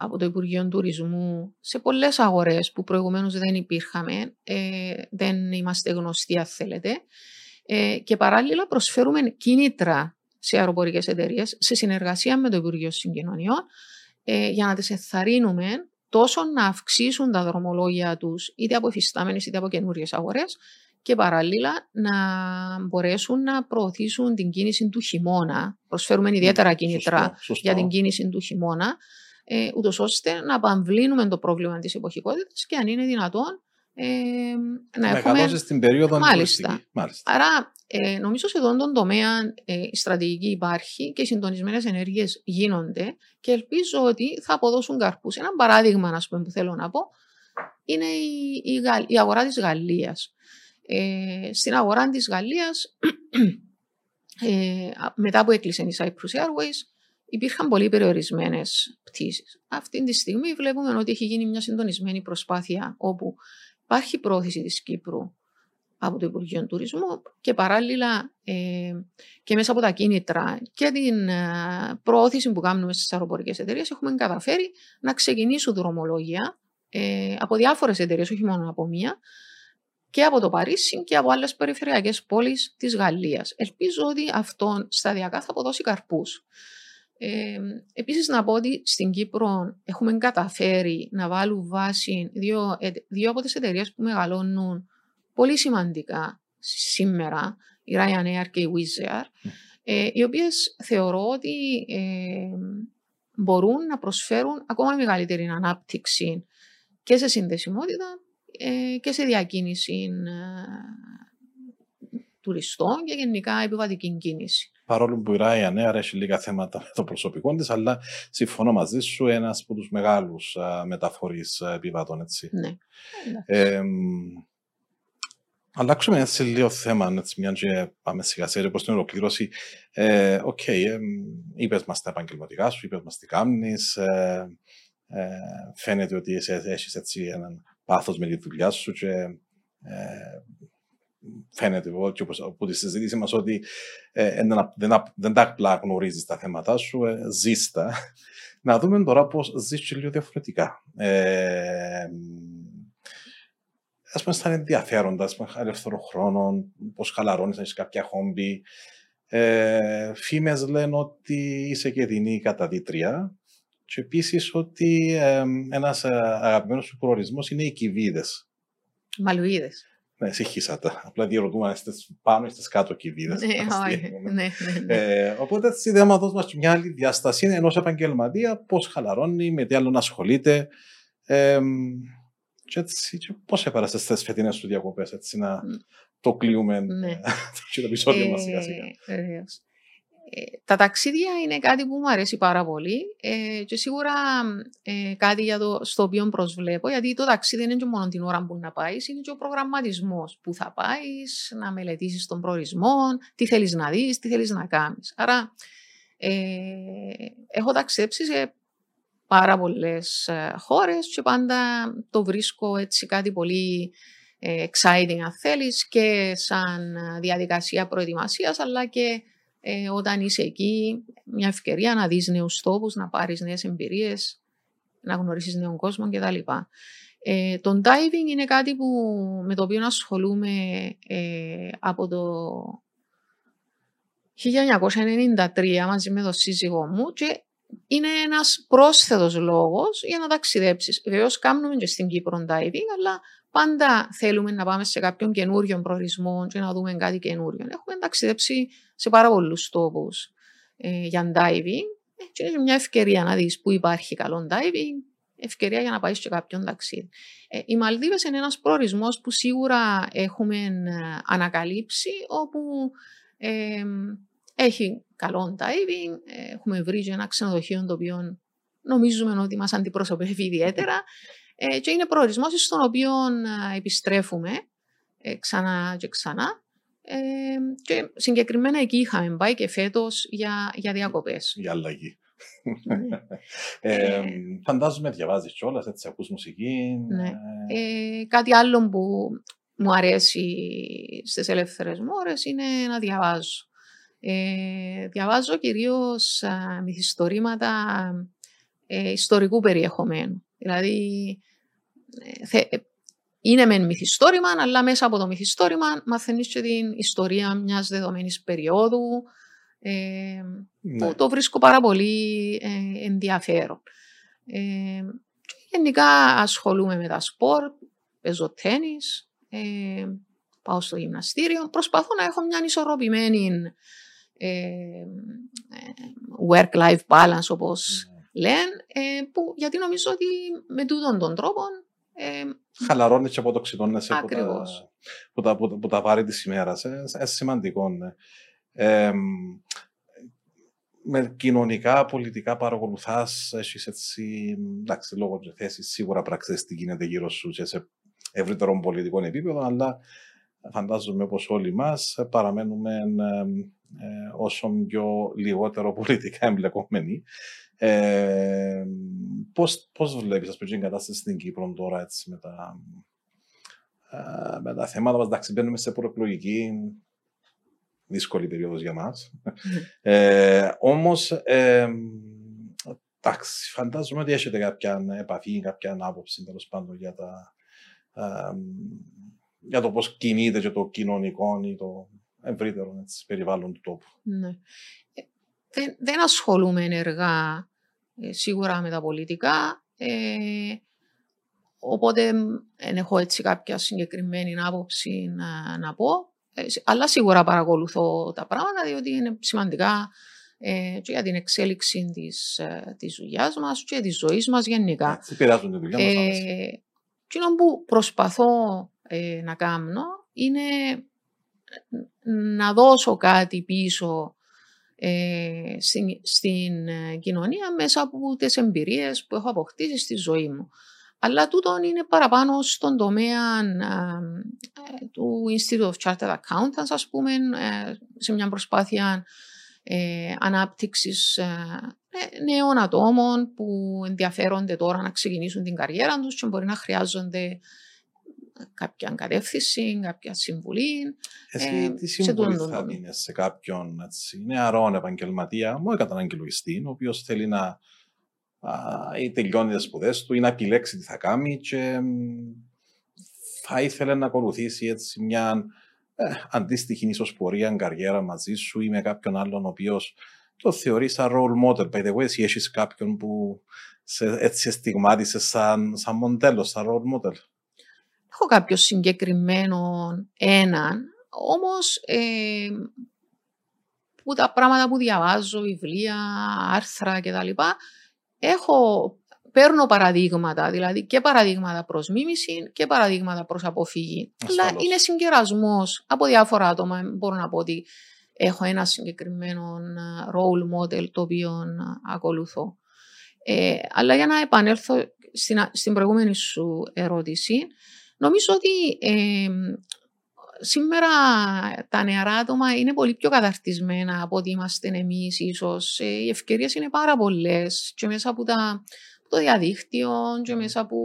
από το Υπουργείο Τουρισμού σε πολλές αγορές που προηγουμένως δεν υπήρχαμε, δεν είμαστε γνωστοί αν θέλετε και παράλληλα προσφέρουμε κίνητρα σε αεροπορικές εταιρείες σε συνεργασία με το Υπουργείο Συγκοινωνιών για να τις ενθαρρύνουμε τόσο να αυξήσουν τα δρομολόγια τους είτε από εφιστάμενες είτε από καινούριες αγορές και παράλληλα να μπορέσουν να προωθήσουν την κίνηση του χειμώνα. Προσφέρουμε ιδιαίτερα κίνητρα για την κίνηση του χειμώνα ούτως ώστε να απαμβλύνουμε το πρόβλημα της εποχικότητας και αν είναι δυνατόν να έχουμε στην περίοδο μάλιστα. Άρα νομίζω σε αυτόν τον τομέα η στρατηγική υπάρχει και οι συντονισμένες ενέργειες γίνονται και ελπίζω ότι θα αποδώσουν καρπούς. Ένα παράδειγμα ας πούμε, που θέλω να πω είναι η αγορά της Γαλλίας. Στην αγορά της Γαλλίας μετά που έκλεισε η Cyprus Airways υπήρχαν πολύ περιορισμένες πτήσεις. Αυτή τη στιγμή βλέπουμε ότι έχει γίνει μια συντονισμένη προσπάθεια όπου υπάρχει πρόθεση της Κύπρου από το Υπουργείο Τουρισμού και παράλληλα και μέσα από τα κίνητρα και την προώθηση που κάνουμε στις αεροπορικές εταιρείες έχουμε καταφέρει να ξεκινήσουν δρομολόγια από διάφορες εταιρείες, όχι μόνο από μία, και από το Παρίσι και από άλλες περιφερειακές πόλεις της Γαλλίας. Ελπίζω ότι αυτό σταδιακά θα αποδώσει καρπούς. Επίσης να πω ότι στην Κύπρο έχουμε καταφέρει να βάλουν βάση δύο από τις εταιρείες που μεγαλώνουν πολύ σημαντικά σήμερα, η Ryanair και η Wizard, οι οποίες θεωρώ ότι μπορούν να προσφέρουν ακόμα μεγαλύτερη ανάπτυξη και σε συνδεσιμότητα και σε διακίνηση τουριστών και γενικά επιβατική κίνηση. Παρόλο που η Ryanair έχει λίγα θέματα με το προσωπικό της, αλλά συμφωνώ μαζί σου, ένας από τους μεγάλους μεταφορείς επιβατών, έτσι. Ναι. Αλλάξουμε έτσι λίγο θέμα, έτσι, μια και πάμε σιγά σιγά προς την ολοκλήρωση. Οκ, είπες μας τα επαγγελματικά σου, είπες μας τι κάνεις, φαίνεται ότι έχεις έτσι έναν πάθος με τη δουλειά σου και φαίνεται και όπως από τη συζήτηση μας ότι δεν τα απλά γνωρίζεις τα θέματα σου, ζεις τα. Να δούμε τώρα πώς ζεις λίγο διαφορετικά. Ας πούμε, στα ενδιαφέροντα, ας πούμε, ελεύθερο χρόνο, πώς χαλαρώνεις, έχεις κάποια χόμπι. Φήμες λένε ότι είσαι και δεινή καταδίτρια και επίσης ότι ένας αγαπημένος σου προορισμός είναι οι κηβίδες. Μαλουίδες. Ναι, συγχύσατε. Απλά διερωτούμε αν είστε πάνω ή στις κάτω κηβίδες. Ναι. Οπότε, έτσι, δεν μας δώσουμε μια άλλη διάσταση ενός επαγγελματία, πώς χαλαρώνει, με τι άλλο να ασχολείται. Και πώς έπαρασες τις φετινές σου διακοπές, έτσι να το κλείουμε και το επεισόδιο μας σιγά σιγά. Τα ταξίδια είναι κάτι που μου αρέσει πάρα πολύ και σίγουρα κάτι στο οποίο προσβλέπω, γιατί το ταξίδι δεν είναι και μόνο την ώρα που να πάει, είναι και ο προγραμματισμός που θα πάει, να μελετήσεις τον προορισμό, τι θέλεις να δεις, τι θέλεις να κάνεις. Άρα έχω ταξιδέψει σε πάρα πολλές χώρες και πάντα το βρίσκω έτσι κάτι πολύ exciting, αν θέλεις, και σαν διαδικασία προετοιμασίας, αλλά και όταν είσαι εκεί, μια ευκαιρία να δεις νέους τόπους, να πάρεις νέες εμπειρίες, να γνωρίσεις νέον κόσμο κτλ. Το diving είναι κάτι με το οποίο ασχολούμαι από το 1993 μαζί με τον σύζυγό μου και είναι ένας πρόσθετος λόγος για να ταξιδέψεις. Βεβαίως κάνουμε και στην Κύπρο diving, αλλά πάντα θέλουμε να πάμε σε κάποιον καινούριο προορισμό και να δούμε κάτι καινούριο. Έχουμε ταξιδέψει σε πάρα πολλούς τόπους για diving. Και είναι μια ευκαιρία να δεις που υπάρχει καλό diving, ευκαιρία για να πάεις σε κάποιον ταξίδι. Οι Μαλδίβες είναι ένας προορισμός που σίγουρα έχουμε ανακαλύψει, όπου έχει καλό diving, έχουμε βρει και ένα ξενοδοχείο το οποίο νομίζουμε ότι μας αντιπροσωπεύει ιδιαίτερα και είναι προορισμός στον οποίο επιστρέφουμε ξανά και ξανά και συγκεκριμένα εκεί είχαμε πάει και φέτος για διακοπές. Για αλλαγή. Φαντάζομαι διαβάζεις κιόλας, έτσι ακούς μουσική. Ναι. Κάτι άλλο που μου αρέσει στις ελεύθερες μου ώρες είναι να διαβάζω. Διαβάζω κυρίως μυθιστορήματα ιστορικού περιεχομένου. Δηλαδή, είναι μεν μυθιστόρημα, αλλά μέσα από το μυθιστόρημα μαθαίνεις και την ιστορία μιας δεδομένης περίοδου, που το βρίσκω πάρα πολύ ενδιαφέρον. Γενικά ασχολούμαι με τα σπορ, παίζω τένις, πάω στο γυμναστήριο, προσπαθώ να έχω μια ισορροπημένη work-life balance, όπως λένε, γιατί νομίζω ότι με τούτον τον τρόπο χαλαρώνεις και αποτοξινώνεσαι από τα βάρη της ημέρας. Σημαντικό, ναι. Με κοινωνικά, πολιτικά παρακολουθάς, έχεις έτσι, εντάξει, λόγω της θέσης, σίγουρα πράξεις τι γίνεται γύρω σου και σε ευρύτερων πολιτικών επίπεδων, αλλά φαντάζομαι όπως όλοι μας παραμένουμε όσο πιο λιγότερο πολιτικά εμπλεκόμενοι. Πώς βλέπεις, ας πούμε, την κατάσταση στην Κύπρο τώρα, έτσι, με τα θέματα μας, εντάξει, μπαίνουμε σε προεκλογική δύσκολη περίοδος για μας. Όμως, εντάξει, φαντάζομαι ότι έχετε κάποια επαφή, κάποια άποψη, τέλος πάντων, για το πώς κινείται και το κοινωνικό ή το ευρύτερο, έτσι, περιβάλλον του τόπου. Ναι. Δεν ασχολούμαι ενεργά σίγουρα με τα πολιτικά, οπότε δεν έχω έτσι κάποια συγκεκριμένη άποψη να πω, αλλά σίγουρα παρακολουθώ τα πράγματα, διότι είναι σημαντικά και για την εξέλιξη της δουλειάς μας και της ζωής μας γενικά. Τι πειράζουν τη δουλειά μας, Και αυτό που προσπαθώ να κάνω είναι να δώσω κάτι πίσω στην κοινωνία μέσα από τις εμπειρίες που έχω αποκτήσει στη ζωή μου. Αλλά τούτον είναι παραπάνω στον τομέα του Institute of Chartered Accountants, ας πούμε, σε μια προσπάθεια ανάπτυξης νέων ατόμων που ενδιαφέρονται τώρα να ξεκινήσουν την καριέρα τους και μπορεί να χρειάζονται κάποια κατεύθυνση, κάποια συμβουλή. Εσύ τι συμβουλή θα δίνεις σε κάποιον νεαρόν επαγγελματία, μόνο καταναγκελογιστή, ο οποίος θέλει να ή τελειώνει τις σπουδές του ή να επιλέξει τι θα κάνει και θα ήθελε να ακολουθήσει έτσι μια αντίστοιχη ίσως πορεία, καριέρα μαζί σου ή με κάποιον άλλον ο οποίος το θεωρεί σαν role model. By the way, εσύ έχεις κάποιον που έτσι στιγμάτισε σαν μοντέλο, σαν role model? Έχω κάποιο συγκεκριμένο έναν, όμως που τα πράγματα που διαβάζω, βιβλία, άρθρα κτλ. Παίρνω παραδείγματα, δηλαδή και παραδείγματα προς μίμηση και παραδείγματα προς αποφυγή. Αλλά είναι συγκερασμός από διάφορα άτομα. Μπορώ να πω ότι έχω ένα συγκεκριμένο role model το οποίο ακολουθώ. Αλλά για να επανέλθω στην προηγούμενη σου ερώτηση, νομίζω ότι σήμερα τα νεαρά άτομα είναι πολύ πιο καταρτισμένα από ότι είμαστε εμείς ίσως. Οι ευκαιρίες είναι πάρα πολλές και μέσα από το διαδίκτυο και μέσα από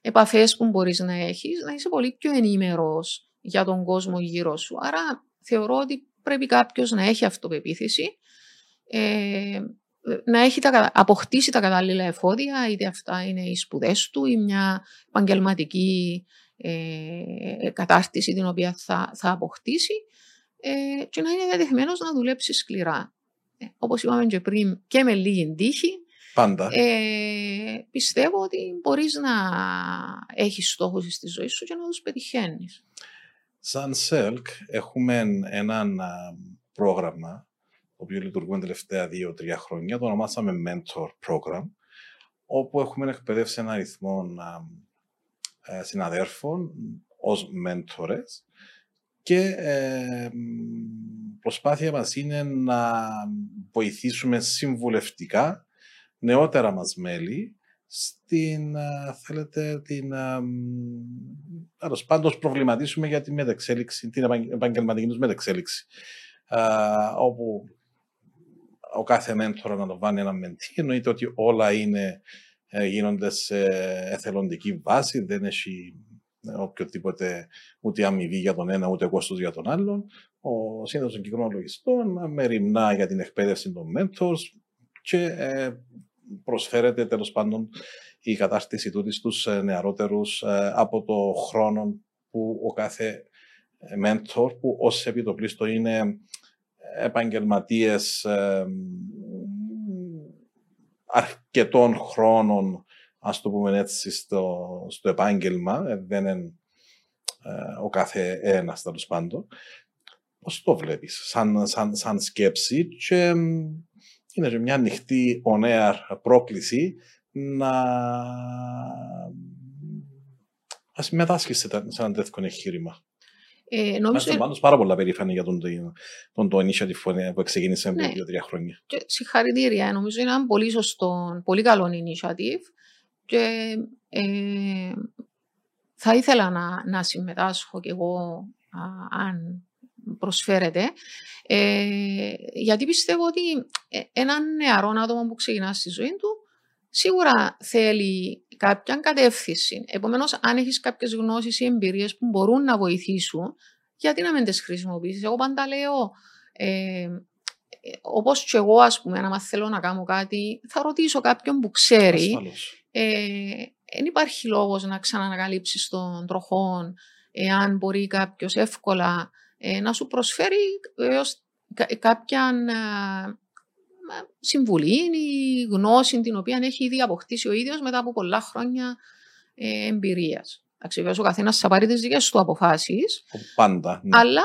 επαφές που μπορείς να έχεις, να είσαι πολύ πιο ενήμερος για τον κόσμο γύρω σου. Άρα θεωρώ ότι πρέπει κάποιος να έχει αυτοπεποίθηση, να έχει αποκτήσει τα κατάλληλα εφόδια, είτε αυτά είναι οι σπουδές του ή μια επαγγελματική κατάρτιση την οποία θα αποκτήσει, και να είναι διατεθειμένος να δουλέψει σκληρά. Όπως είπαμε και πριν, και με λίγη τύχη, πάντα. Πιστεύω ότι μπορείς να έχεις στόχους στη ζωή σου και να τους πετυχαίνεις. Σαν ΣΕΛΚ έχουμε ένα πρόγραμμα το οποίο λειτουργούμε τελευταία 2-3 χρόνια, το ονομάσαμε Mentor Program, όπου έχουμε εκπαιδεύσει ένα αριθμό συναδέρφων ως μέντορες και προσπάθεια μας είναι να βοηθήσουμε συμβουλευτικά νεότερα μας μέλη στην, θέλετε, πάντως προβληματίσουμε για τη μετεξέλιξη, την επαγγελματική τους μετεξέλιξη, όπου ο κάθε μέντορα αναλαμβάνει ένα μεντή, εννοείται ότι όλα γίνονται σε εθελοντική βάση, δεν έχει οποιοδήποτε ούτε αμοιβή για τον ένα ούτε κόστος για τον άλλον. Ο σύνδεσμος των κυκλών λογιστών μεριμνά για την εκπαίδευση των mentors και προσφέρεται τέλος πάντων η κατάρτιση τούτη στους νεαρότερους από το χρόνο που ο κάθε mentor, που ως επιτοπλίστο είναι επαγγελματίες αρκετών χρόνων, ας το πούμε έτσι, στο επάγγελμα, δεν είναι ο κάθε ένας τέλος πάντων. Πώς το βλέπεις σαν σκέψη? Και είναι και μια ανοιχτή on-air πρόκληση να συμμετάσχεις σε ένα τέτοιο εγχείρημα. Είμαστε πάντως πάρα πολλά περήφανοι για τον initiative που ξεκίνησε πριν 2-3 χρόνια. Και συγχαρητήρια, νομίζω είναι ένα πολύ σωστό, πολύ καλό initiative και θα ήθελα να συμμετάσχω κι εγώ αν προσφέρεται, γιατί πιστεύω ότι έναν νεαρό άτομο που ξεκινά στη ζωή του σίγουρα θέλει κάποια κατεύθυνση. Επομένως, αν έχεις κάποιες γνώσεις ή εμπειρίες που μπορούν να βοηθήσουν, γιατί να μην τις χρησιμοποιήσεις? Εγώ πάντα λέω, όπως και εγώ, ας πούμε, άμα θέλω να κάνω κάτι, θα ρωτήσω κάποιον που ξέρει. Δεν υπάρχει λόγος να ξανανακαλύψεις τον τροχόν, εάν μπορεί κάποιος εύκολα να σου προσφέρει κάποια συμβουλή, είναι η γνώση την οποία έχει ήδη αποκτήσει ο ίδιος μετά από πολλά χρόνια εμπειρίας. Αξιβώς ο καθένας θα πάρει τις δικές του αποφάσεις. Πάντα. Ναι. Αλλά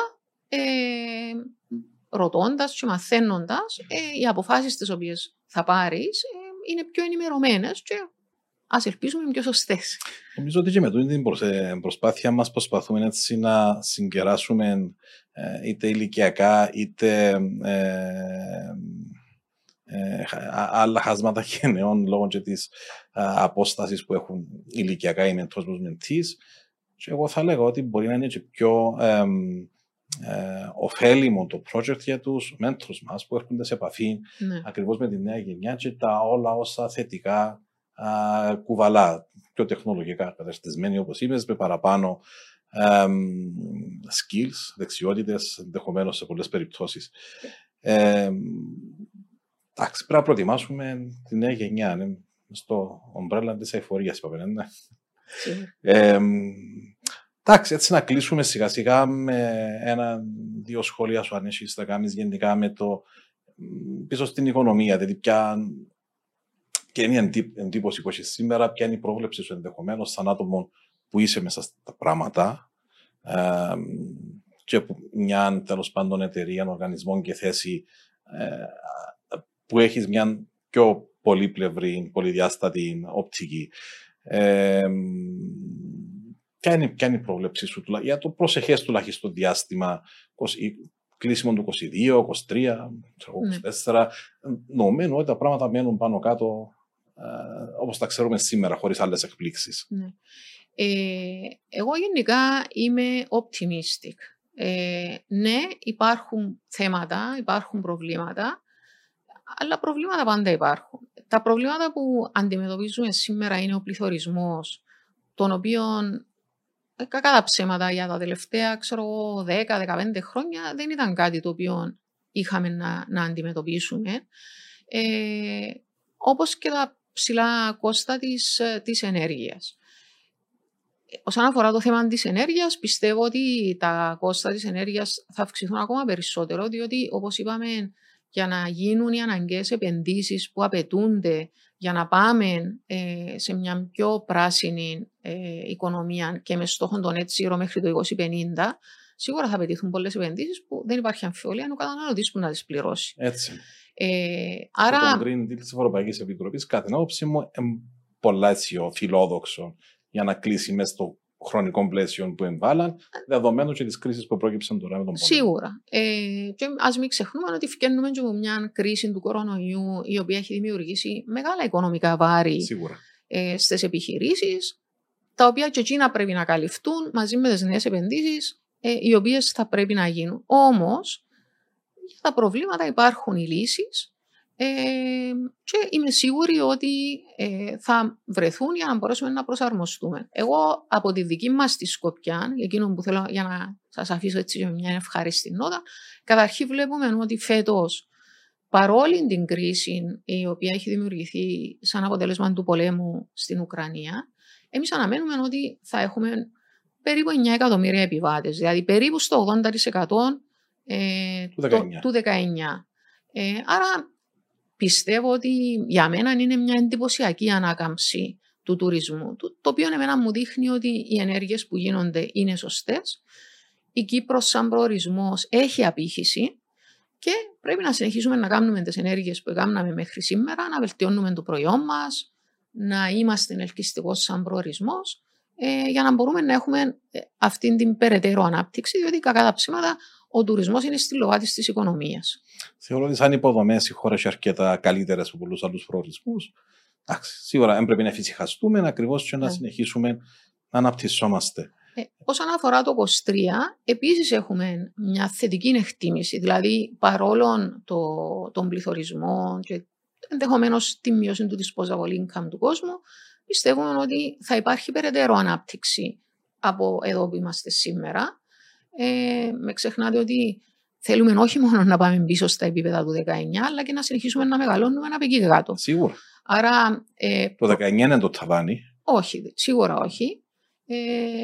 ρωτώντας και μαθαίνοντας, οι αποφάσεις τις οποίες θα πάρεις είναι πιο ενημερωμένες και ας ελπίζουμε με πιο σωστές. Νομίζω ότι και με την προσπάθεια μας προσπαθούμε έτσι να συγκεράσουμε είτε ηλικιακά είτε άλλα χάσματα γενναιών λόγω και της απόστασης που έχουν ηλικιακά οι μεντρός τους μεντής. Και εγώ θα λέγω ότι μπορεί να είναι και πιο ωφέλιμο το project για τους μέντρους μας που έρχονται σε επαφή ακριβώς με τη νέα γενιά και τα όλα όσα θετικά κουβαλά, πιο τεχνολογικά καταστησμένοι όπως είπες, με παραπάνω skills, δεξιότητες, ενδεχομένως σε πολλές περιπτώσεις. Εντάξει, πρέπει να προετοιμάσουμε τη νέα γενιά, στο ομπρέλα της αηφορίας είπαμε, ναι. Εντάξει, έτσι να κλείσουμε σιγά σιγά με ένα-δύο σχόλια σου αν έχεις να κάνεις γενικά με το πίσω στην οικονομία, δηλαδή ποια και είναι η εντύπωση που έχεις σήμερα, ποια είναι η πρόβλεψη σου ενδεχομένως σαν άτομο που είσαι μέσα στα πράγματα και μια τέλος πάντων εταιρεία, οργανισμών και θέση που έχεις μια πιο πολύπλευρη, πολυδιάστατη οπτική. Ποια είναι η πρόβλεψή σου για το προσεχές τουλάχιστον διάστημα, κλείσιμο του 22, 23, 24, νομίζουμε ότι τα πράγματα μένουν πάνω κάτω όπως τα ξέρουμε σήμερα, χωρίς άλλες εκπλήξεις. Ναι. Εγώ γενικά είμαι optimistic. Ναι, υπάρχουν θέματα, υπάρχουν προβλήματα, αλλά προβλήματα πάντα υπάρχουν. Τα προβλήματα που αντιμετωπίζουμε σήμερα είναι ο πληθωρισμός, τον οποίον κακά τα ψέματα για τα τελευταία 10-15 χρόνια δεν ήταν κάτι το οποίο είχαμε να αντιμετωπίσουμε. Όπως και τα ψηλά κόστα της ενέργειας. Όσον αφορά το θέμα της ενέργειας, πιστεύω ότι τα κόστα της ενέργειας θα αυξηθούν ακόμα περισσότερο, διότι όπως είπαμε, για να γίνουν οι αναγκαίες επενδύσεις που απαιτούνται για να πάμε σε μια πιο πράσινη οικονομία και με στόχο τον net zero μέχρι το 2050, σίγουρα θα απαιτηθούν πολλές επενδύσεις που δεν υπάρχει αμφιβολία, αν ο καταναλωτής που να τις πληρώσει. Έτσι. Άρα... Το Green Deal της Ευρωπαϊκής Επιτροπής, κατά την άποψή μου, πολλαίσιο φιλόδοξο για να κλείσει μέσα στο χρονικών πλαίσιων που εμβάλλαν, δεδομένου και τις κρίσεις που πρόκειψαν τώρα με τον πόλεμο. Σίγουρα. Και ας μην ξεχνούμε ότι φκαίνουμε και από μια κρίση του κορονοϊού, η οποία έχει δημιουργήσει μεγάλα οικονομικά βάρη στις επιχειρήσεις, τα οποία και εκείνα πρέπει να καλυφθούν μαζί με τις νέες επενδύσεις, οι οποίες θα πρέπει να γίνουν. Όμως, για τα προβλήματα υπάρχουν οι λύσεις και είμαι σίγουρη ότι θα βρεθούν για να μπορέσουμε να προσαρμοστούμε. Εγώ από τη δική μας τη σκοπιά, εκείνο που θέλω για να σας αφήσω έτσι μια ευχάριστη νότα, καταρχήν βλέπουμε ότι φέτος, παρόλη την κρίση η οποία έχει δημιουργηθεί σαν αποτέλεσμα του πολέμου στην Ουκρανία, εμείς αναμένουμε ότι θα έχουμε περίπου 9 εκατομμύρια επιβάτες, δηλαδή περίπου στο 80% του 19. Άρα πιστεύω ότι για μένα είναι μια εντυπωσιακή ανάκαμψη του τουρισμού, το οποίο εμένα μου δείχνει ότι οι ενέργειες που γίνονται είναι σωστές. Η Κύπρος σαν προορισμός έχει απήχηση και πρέπει να συνεχίσουμε να κάνουμε τις ενέργειες που κάναμε μέχρι σήμερα, να βελτιώνουμε το προϊόν μας, να είμαστε ελκυστικός σαν προορισμός, για να μπορούμε να έχουμε αυτή την περαιτέρω ανάπτυξη, διότι κακά τα ψήματα ο τουρισμός είναι στη λοβάτη της οικονομίας. Θεωρώ ότι σαν υποδομές οι χώρες είναι αρκετά καλύτερες από πολλούς άλλους προορισμούς. Σίγουρα δεν πρέπει να εφησυχαστούμε ακριβώς και να συνεχίσουμε να αναπτυσσόμαστε. Όσον αφορά το 23, επίσης έχουμε μια θετική εκτίμηση. Δηλαδή, παρόλο τον πληθωρισμό και ενδεχομένως τη μείωση του disposable income του κόσμου, πιστεύουμε ότι θα υπάρχει περαιτέρω ανάπτυξη από εδώ που είμαστε σήμερα. Με ξεχνάτε ότι θέλουμε όχι μόνο να πάμε πίσω στα επίπεδα του 19, αλλά και να συνεχίσουμε να μεγαλώνουμε από εκεί κάτω. Σίγουρα. Άρα, το 19 είναι το ταβάνι. Όχι, σίγουρα όχι.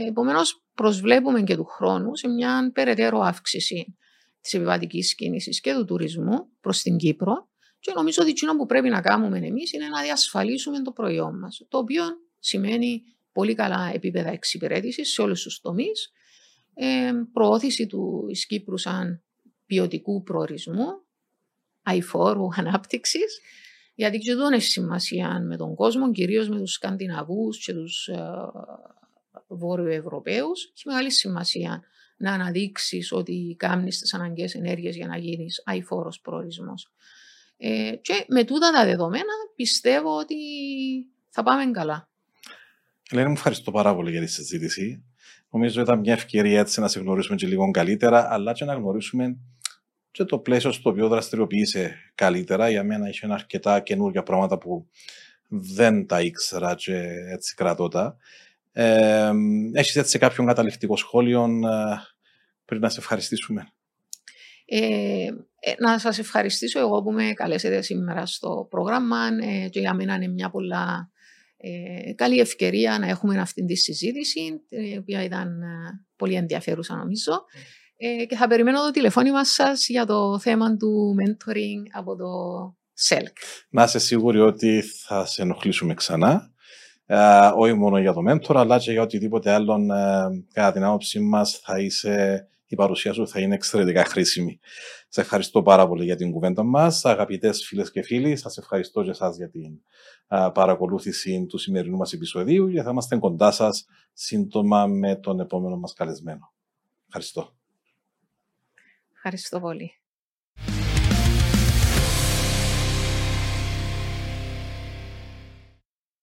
Επομένως, προσβλέπουμε και του χρόνου σε μια περαιτέρω αύξηση της επιβατικής κίνησης και του τουρισμού προς την Κύπρο. Και νομίζω ότι εκείνο που πρέπει να κάνουμε εμείς είναι να διασφαλίσουμε το προϊόν μας, το οποίο σημαίνει πολύ καλά επίπεδα εξυπηρέτησης σε όλους τους τομείς, προώθηση του Κύπρου σαν ποιοτικού προορισμού, αειφόρου ανάπτυξης Γιατί και εδώ έχει σημασία με τον κόσμο, κυρίως με τους Σκανδιναβούς και τους Βόρειο-Ευρωπαίους, έχει μεγάλη σημασία να αναδείξεις ότι κάνεις τις αναγκαίες ενέργειες για να γίνεις αειφόρος προορισμός. Και με τούτα τα δεδομένα πιστεύω ότι θα πάμε καλά. Ελένη, μου ευχαριστώ πάρα πολύ για τη συζήτηση. Νομίζω ήταν μια ευκαιρία έτσι να σε γνωρίσουμε και λίγο καλύτερα, αλλά και να γνωρίσουμε και το πλαίσιο στο οποίο δραστηριοποιείσαι καλύτερα. Για μένα είχε αρκετά καινούργια πράγματα που δεν τα ήξερα και έτσι κρατώ τα. Έχεις έτσι κάποιον καταληκτικό σχόλιο πριν να σε ευχαριστήσουμε? Να σας ευχαριστήσω εγώ που με καλέσετε σήμερα στο πρόγραμμα, και για μένα είναι μια πολλά καλή ευκαιρία να έχουμε αυτή τη συζήτηση, η οποία ήταν πολύ ενδιαφέρουσα νομίζω, και θα περιμένω το τηλεφώνημα σας για το θέμα του mentoring από το ΣΕΛΚ. Να είσαι σίγουρη ότι θα σε ενοχλήσουμε ξανά, όχι μόνο για το mentor αλλά και για οτιδήποτε άλλο. Κατά την άποψή μας θα είσαι, η παρουσία σου θα είναι εξαιρετικά χρήσιμη. Σε ευχαριστώ πάρα πολύ για την κουβέντα μας. Αγαπητές φίλες και φίλοι, σας ευχαριστώ και εσάς για την παρακολούθηση του σημερινού μας επεισοδίου και θα είμαστε κοντά σας σύντομα με τον επόμενο μας καλεσμένο. Ευχαριστώ. Ευχαριστώ πολύ.